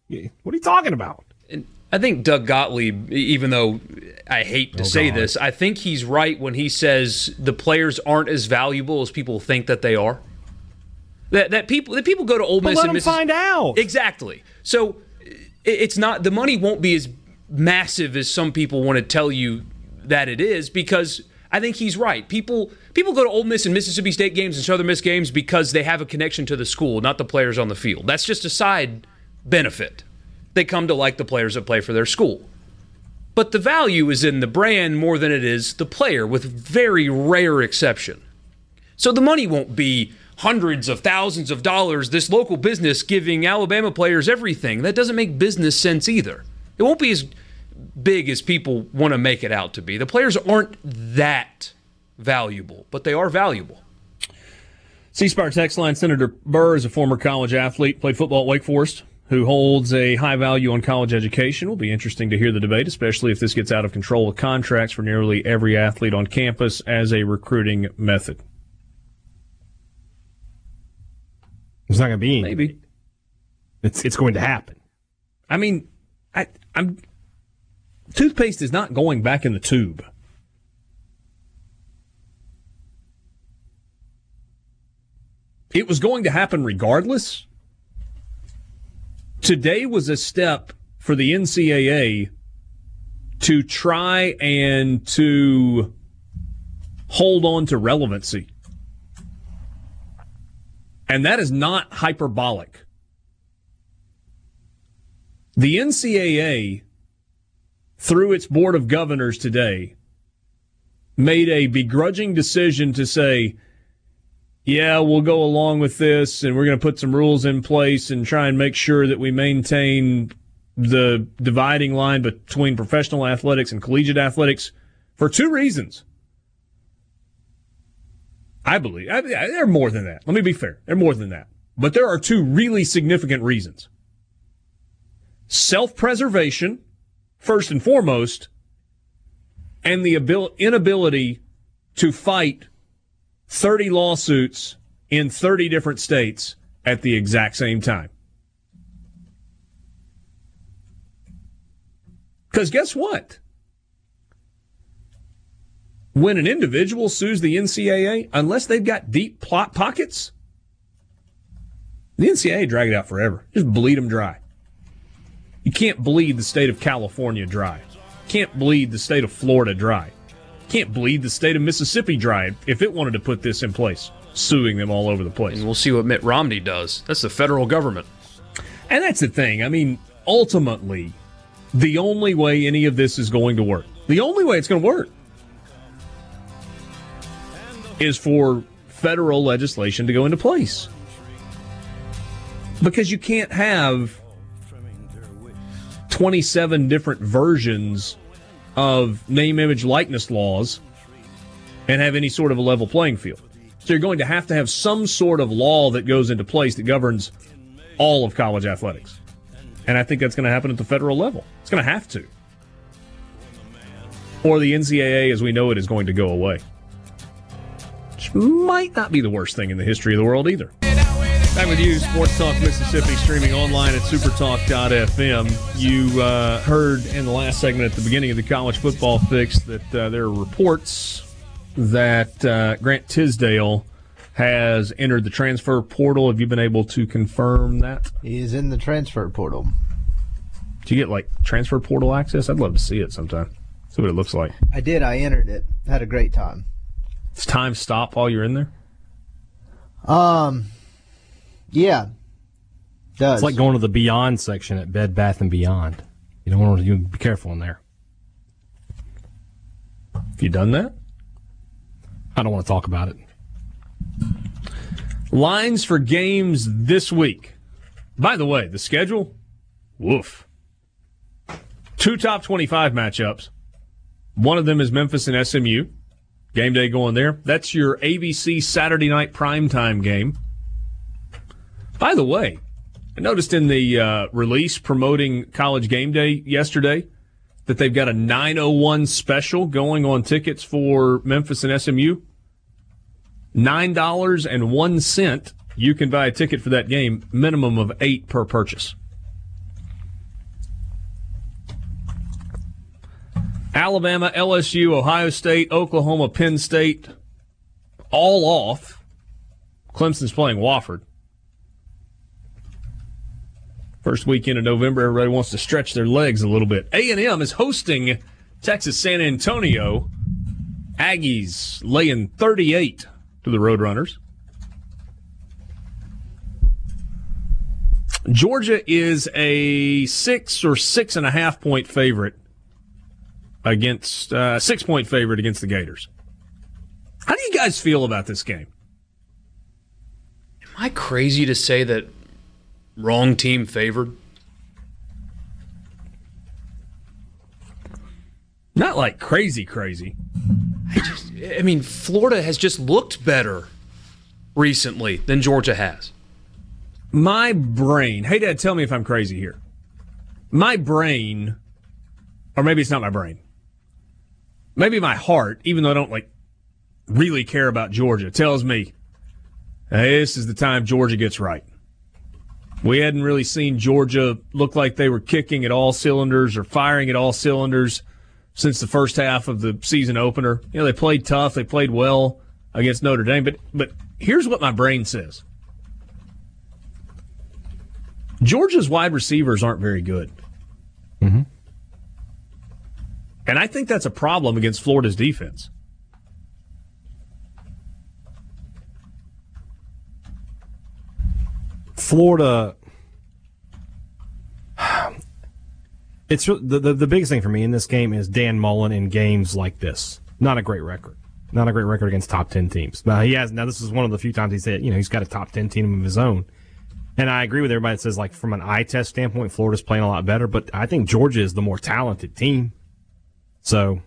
What are you talking about? And I think Doug Gottlieb, even though I hate to oh, say God. this, I think he's right when he says the players aren't as valuable as people think that they are. That that people that people go to Ole Miss but let and them find out. Exactly. So it's not the money won't be as massive as some people want to tell you that it is, because I think he's right. People people go to Ole Miss and Mississippi State games and Southern Miss games because they have a connection to the school, not the players on the field. That's just a side benefit. They come to like the players that play for their school. But the value is in the brand more than it is the player, with very rare exception. So the money won't be hundreds of thousands of dollars, this local business giving Alabama players everything. That doesn't make business sense either. It won't be as big as people want to make it out to be. The players aren't that valuable, but they are valuable. C Spire text line, Senator Burr is a former college athlete, played football at Wake Forest, who holds a high value on college education. Will be interesting to hear the debate, especially if this gets out of control with contracts for nearly every athlete on campus as a recruiting method. It's not going to be maybe. It's it's going to happen. I mean, I, I'm toothpaste is not going back in the tube. It was going to happen regardless. Today was a step for the N C double A to try and to hold on to relevancy. And that is not hyperbolic. The N C double A, through its Board of Governors today, made a begrudging decision to say, yeah, we'll go along with this, and we're going to put some rules in place and try and make sure that we maintain the dividing line between professional athletics and collegiate athletics for two reasons. I believe. I, they're more than that. Let me be fair. They're more than that. But there are two really significant reasons. Self-preservation, first and foremost, and the abil- inability to fight thirty lawsuits in thirty different states at the exact same time. Because guess what? When an individual sues the N C double A, unless they've got deep plot pockets, the N C double A drag it out forever. Just bleed them dry. You can't bleed the state of California dry. Can't bleed the state of Florida dry. Can't bleed the state of Mississippi dry if it wanted to put this in place, suing them all over the place. And we'll see what Mitt Romney does. That's the federal government. And that's the thing. I mean, ultimately, the only way any of this is going to work, the only way it's going to work, is for federal legislation to go into place. Because you can't have twenty-seven different versions of name, image, likeness laws and have any sort of a level playing field. So you're going to have to have some sort of law that goes into place that governs all of college athletics. And I think that's going to happen at the federal level. It's going to have to. Or the N C double A, as we know it, is going to go away. Which might not be the worst thing in the history of the world either. Back with you, Sports Talk Mississippi, streaming online at supertalk dot f m. You uh, heard in the last segment at the beginning of the college football fix that uh, there are reports that uh, Grant Tisdale has entered the transfer portal. Have you been able to confirm that? He is in the transfer portal. Did you get, like, transfer portal access? I'd love to see it sometime. See what it looks like. I did. I entered it. Had a great time. Does time stop while you're in there? Um, yeah, it does. It's like going to the Beyond section at Bed Bath and Beyond. You don't want to be careful in there. Have you done that? I don't want to talk about it. Lines for games this week. By the way, the schedule, woof. Two top twenty-five matchups. One of them is Memphis and S M U. Game day going there. That's your A B C Saturday night primetime game. By the way, I noticed in the uh, release promoting College Game Day yesterday that they've got a nine oh one special going on tickets for Memphis and S M U. nine dollars and one cent. You can buy a ticket for that game, minimum of eight per purchase. Alabama, L S U, Ohio State, Oklahoma, Penn State, all off. Clemson's playing Wofford. First weekend of November, everybody wants to stretch their legs a little bit. A and M is hosting Texas San Antonio. Aggies laying thirty-eight to the Roadrunners. Georgia is a six or six and a half point favorite. Against uh, six point favorite against the Gators. How do you guys feel about this game? Am I crazy to say that wrong team favored? Not like crazy, crazy. I just, I mean, Florida has just looked better recently than Georgia has. My brain, hey, Dad, tell me if I'm crazy here. My brain, or maybe it's not my brain. Maybe my heart, even though I don't like really care about Georgia, tells me, hey, this is the time Georgia gets right. We hadn't really seen Georgia look like they were kicking at all cylinders or firing at all cylinders since the first half of the season opener. You know, they played tough, they played well against Notre Dame, but but here's what my brain says. Georgia's wide receivers aren't very good. Mm-hmm. And I think that's a problem against Florida's defense. Florida, it's the, the the biggest thing for me in this game is Dan Mullen in games like this. Not a great record. Not a great record against top ten teams. Now he has. Now this is one of the few times he said, you know, he's got a top ten team of his own. And I agree with everybody that says, like, from an eye test standpoint, Florida's playing a lot better. But I think Georgia is the more talented team. So,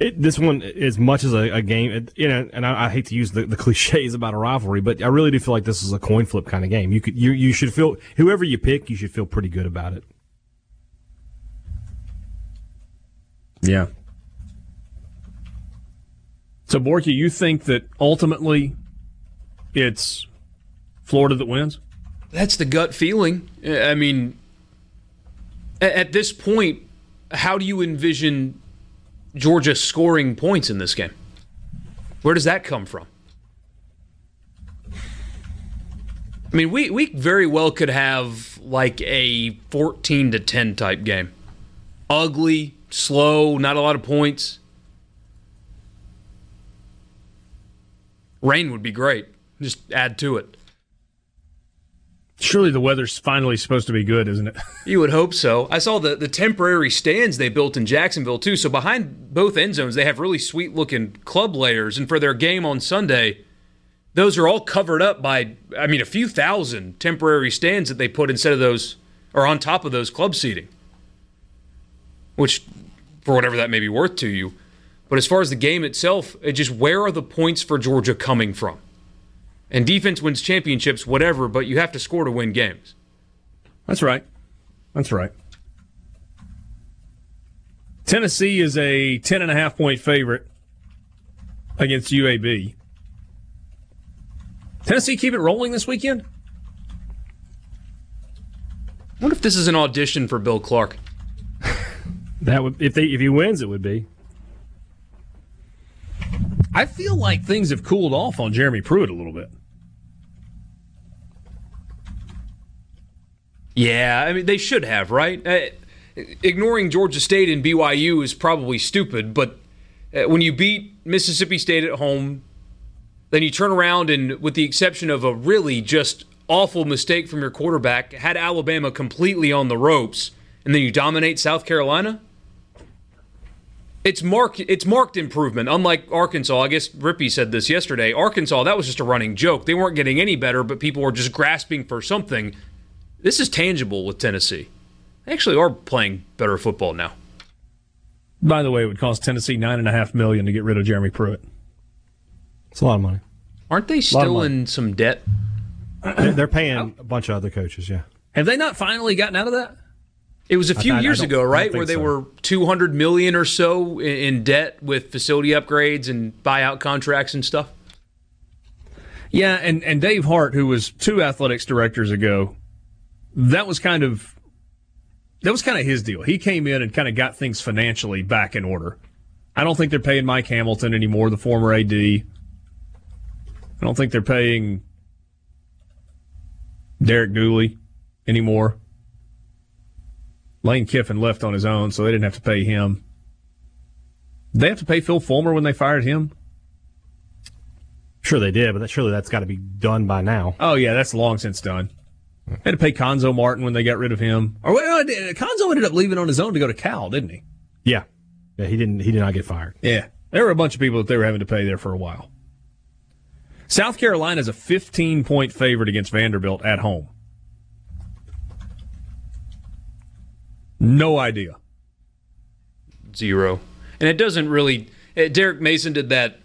it, this one, as much as a, a game, it, you know, and I, I hate to use the, the cliches about a rivalry, but I really do feel like this is a coin flip kind of game. You could, you, you should feel, whoever you pick, you should feel pretty good about it. Yeah. So, Borky, you think that ultimately it's Florida that wins? That's the gut feeling. I mean, at this point, how do you envision Georgia scoring points in this game? Where does that come from? I mean, we, we very well could have like a fourteen to ten type game. Ugly, slow, not a lot of points. Rain would be great. Just add to it. Surely the weather's finally supposed to be good, isn't it? You would hope so. I saw the, the temporary stands they built in Jacksonville, too. So behind both end zones, they have really sweet-looking club layers. And for their game on Sunday, those are all covered up by, I mean, a few thousand temporary stands that they put instead of those, or on top of those club seating. Which, for whatever that may be worth to you. But as far as the game itself, it just, where are the points for Georgia coming from? And defense wins championships, whatever, but you have to score to win games. That's right. That's right. Tennessee is a ten and a half point favorite against U A B. Tennessee keep it rolling this weekend? I wonder if this is an audition for Bill Clark. That would, if they, if he wins, it would be. I feel like things have cooled off on Jeremy Pruitt a little bit. Yeah, I mean, they should have, right? Uh, ignoring Georgia State and B Y U is probably stupid, but uh, when you beat Mississippi State at home, then you turn around and, with the exception of a really just awful mistake from your quarterback, had Alabama completely on the ropes, and then you dominate South Carolina? It's marked, it's marked improvement, unlike Arkansas. I guess Rippy said this yesterday. Arkansas, that was just a running joke. They weren't getting any better, but people were just grasping for something. This is tangible with Tennessee. They actually are playing better football now. By the way, it would cost Tennessee nine point five million dollars to get rid of Jeremy Pruitt. It's a lot of money. Aren't they still in some debt? They're paying a bunch of other coaches, yeah. Have they not finally gotten out of that? It was a few I, years I ago, right, where they so. were two hundred million dollars or so in debt with facility upgrades and buyout contracts and stuff? Yeah, and, and Dave Hart, who was two athletics directors ago, that was kind of that was kind of his deal. He came in and kind of got things financially back in order. I don't think they're paying Mike Hamilton anymore, the former A D. I don't think they're paying Derek Dooley anymore. Lane Kiffin left on his own, so they didn't have to pay him. Did they have to pay Phil Fulmer when they fired him? Sure they did, but that, surely that's got to be done by now. Oh, yeah, that's long since done. They had to pay Conzo Martin when they got rid of him. Or well, Conzo ended up leaving on his own to go to Cal, didn't he? Yeah. Yeah, he didn't. He did not get fired. Yeah. There were a bunch of people that they were having to pay there for a while. South Carolina is a fifteen-point favorite against Vanderbilt at home. No idea. Zero. And it doesn't really – Derek Mason did that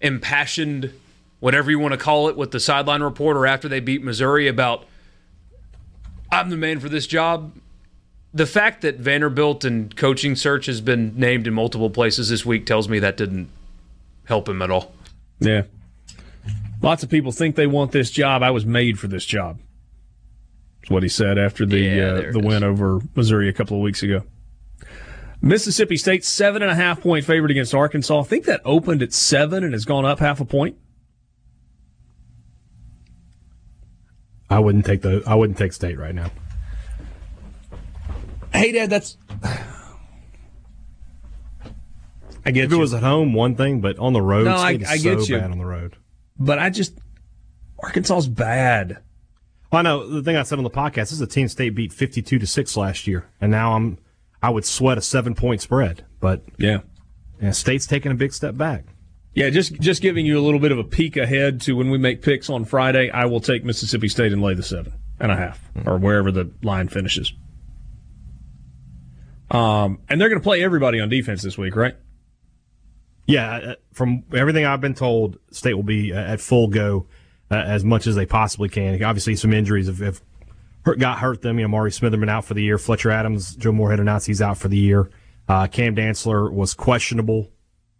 impassioned, whatever you want to call it, with the sideline reporter after they beat Missouri about, I'm the man for this job. The fact that Vanderbilt and coaching search has been named in multiple places this week tells me that didn't help him at all. Yeah. Lots of people think they want this job. I was made for this job. That's what he said after the yeah, uh, the win over Missouri a couple of weeks ago. Mississippi State, seven and a half point favorite against Arkansas. I think that opened at seven and has gone up half a point. I wouldn't take the. I wouldn't take State right now. Hey, Dad, that's. I get if you. It was at home, one thing, but on the road, no, State I, is I get so you. Bad on the road. But I just, Arkansas's bad. Well, I know the thing I said on the podcast. This is a team State beat fifty-two to six last year, and now I'm I would sweat a seven-point spread. But yeah, yeah, State's taking a big step back. Yeah, just just giving you a little bit of a peek ahead to when we make picks on Friday. I will take Mississippi State and lay the seven and a half, mm-hmm. or wherever the line finishes. Um, and they're going to play everybody on defense this week, right? Yeah, from everything I've been told, State will be at full go. Uh, as much as they possibly can. Obviously, some injuries have, have hurt, got hurt them. You know, Mari Smitherman out for the year. Fletcher Adams, Joe Moorhead announced he's out for the year. Uh, Cam Dantzler was questionable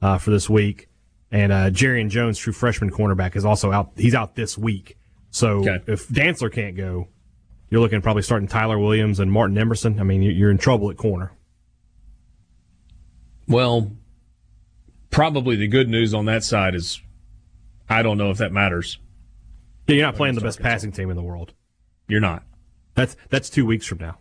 uh, for this week. And uh, Jerrion Jones, true freshman cornerback, is also out. He's out this week. So okay. If Dantzler can't go, you're looking at probably starting Tyler Williams and Martin Emerson. I mean, you're in trouble at corner. Well, probably the good news on that side is I don't know if that matters. Yeah, you're not playing the best passing team in the world. You're not. That's that's two weeks from now.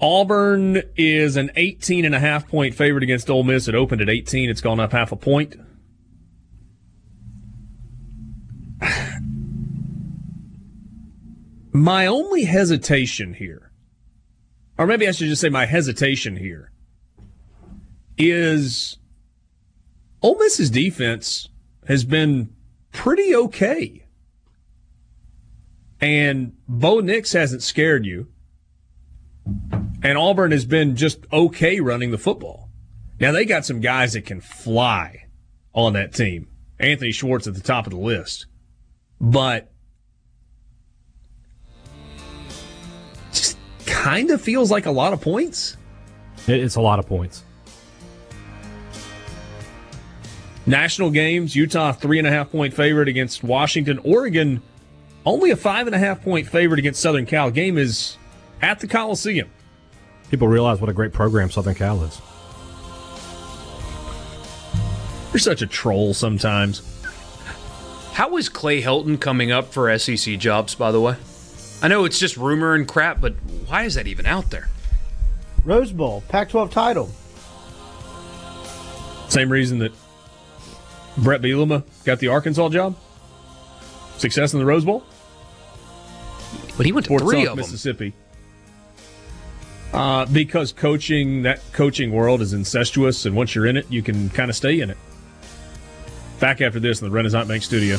Auburn is an eighteen and a half point favorite against Ole Miss. It opened at eighteen. It's gone up half a point. My only hesitation here, or maybe I should just say my hesitation here, is Ole Miss's defense has been pretty okay. And Bo Nix hasn't scared you. And Auburn has been just okay running the football. Now, they got some guys that can fly on that team. Anthony Schwartz at the top of the list. But just kind of feels like a lot of points. It's a lot of points. National games, Utah, three and a half point favorite against Washington. Oregon, only a five and a half point favorite against Southern Cal. Game is at the Coliseum. People realize what a great program Southern Cal is. You're such a troll sometimes. How is Clay Helton coming up for S E C jobs, by the way? I know it's just rumor and crap, but why is that even out there? Rose Bowl, Pac twelve title. Same reason that Brett Bielema got the Arkansas job. Success in the Rose Bowl. But he went to Fort three South, of them. Mississippi. Uh, because coaching, that coaching world is incestuous, and once you're in it, you can kind of stay in it. Back after this in the Renaissance Bank Studio.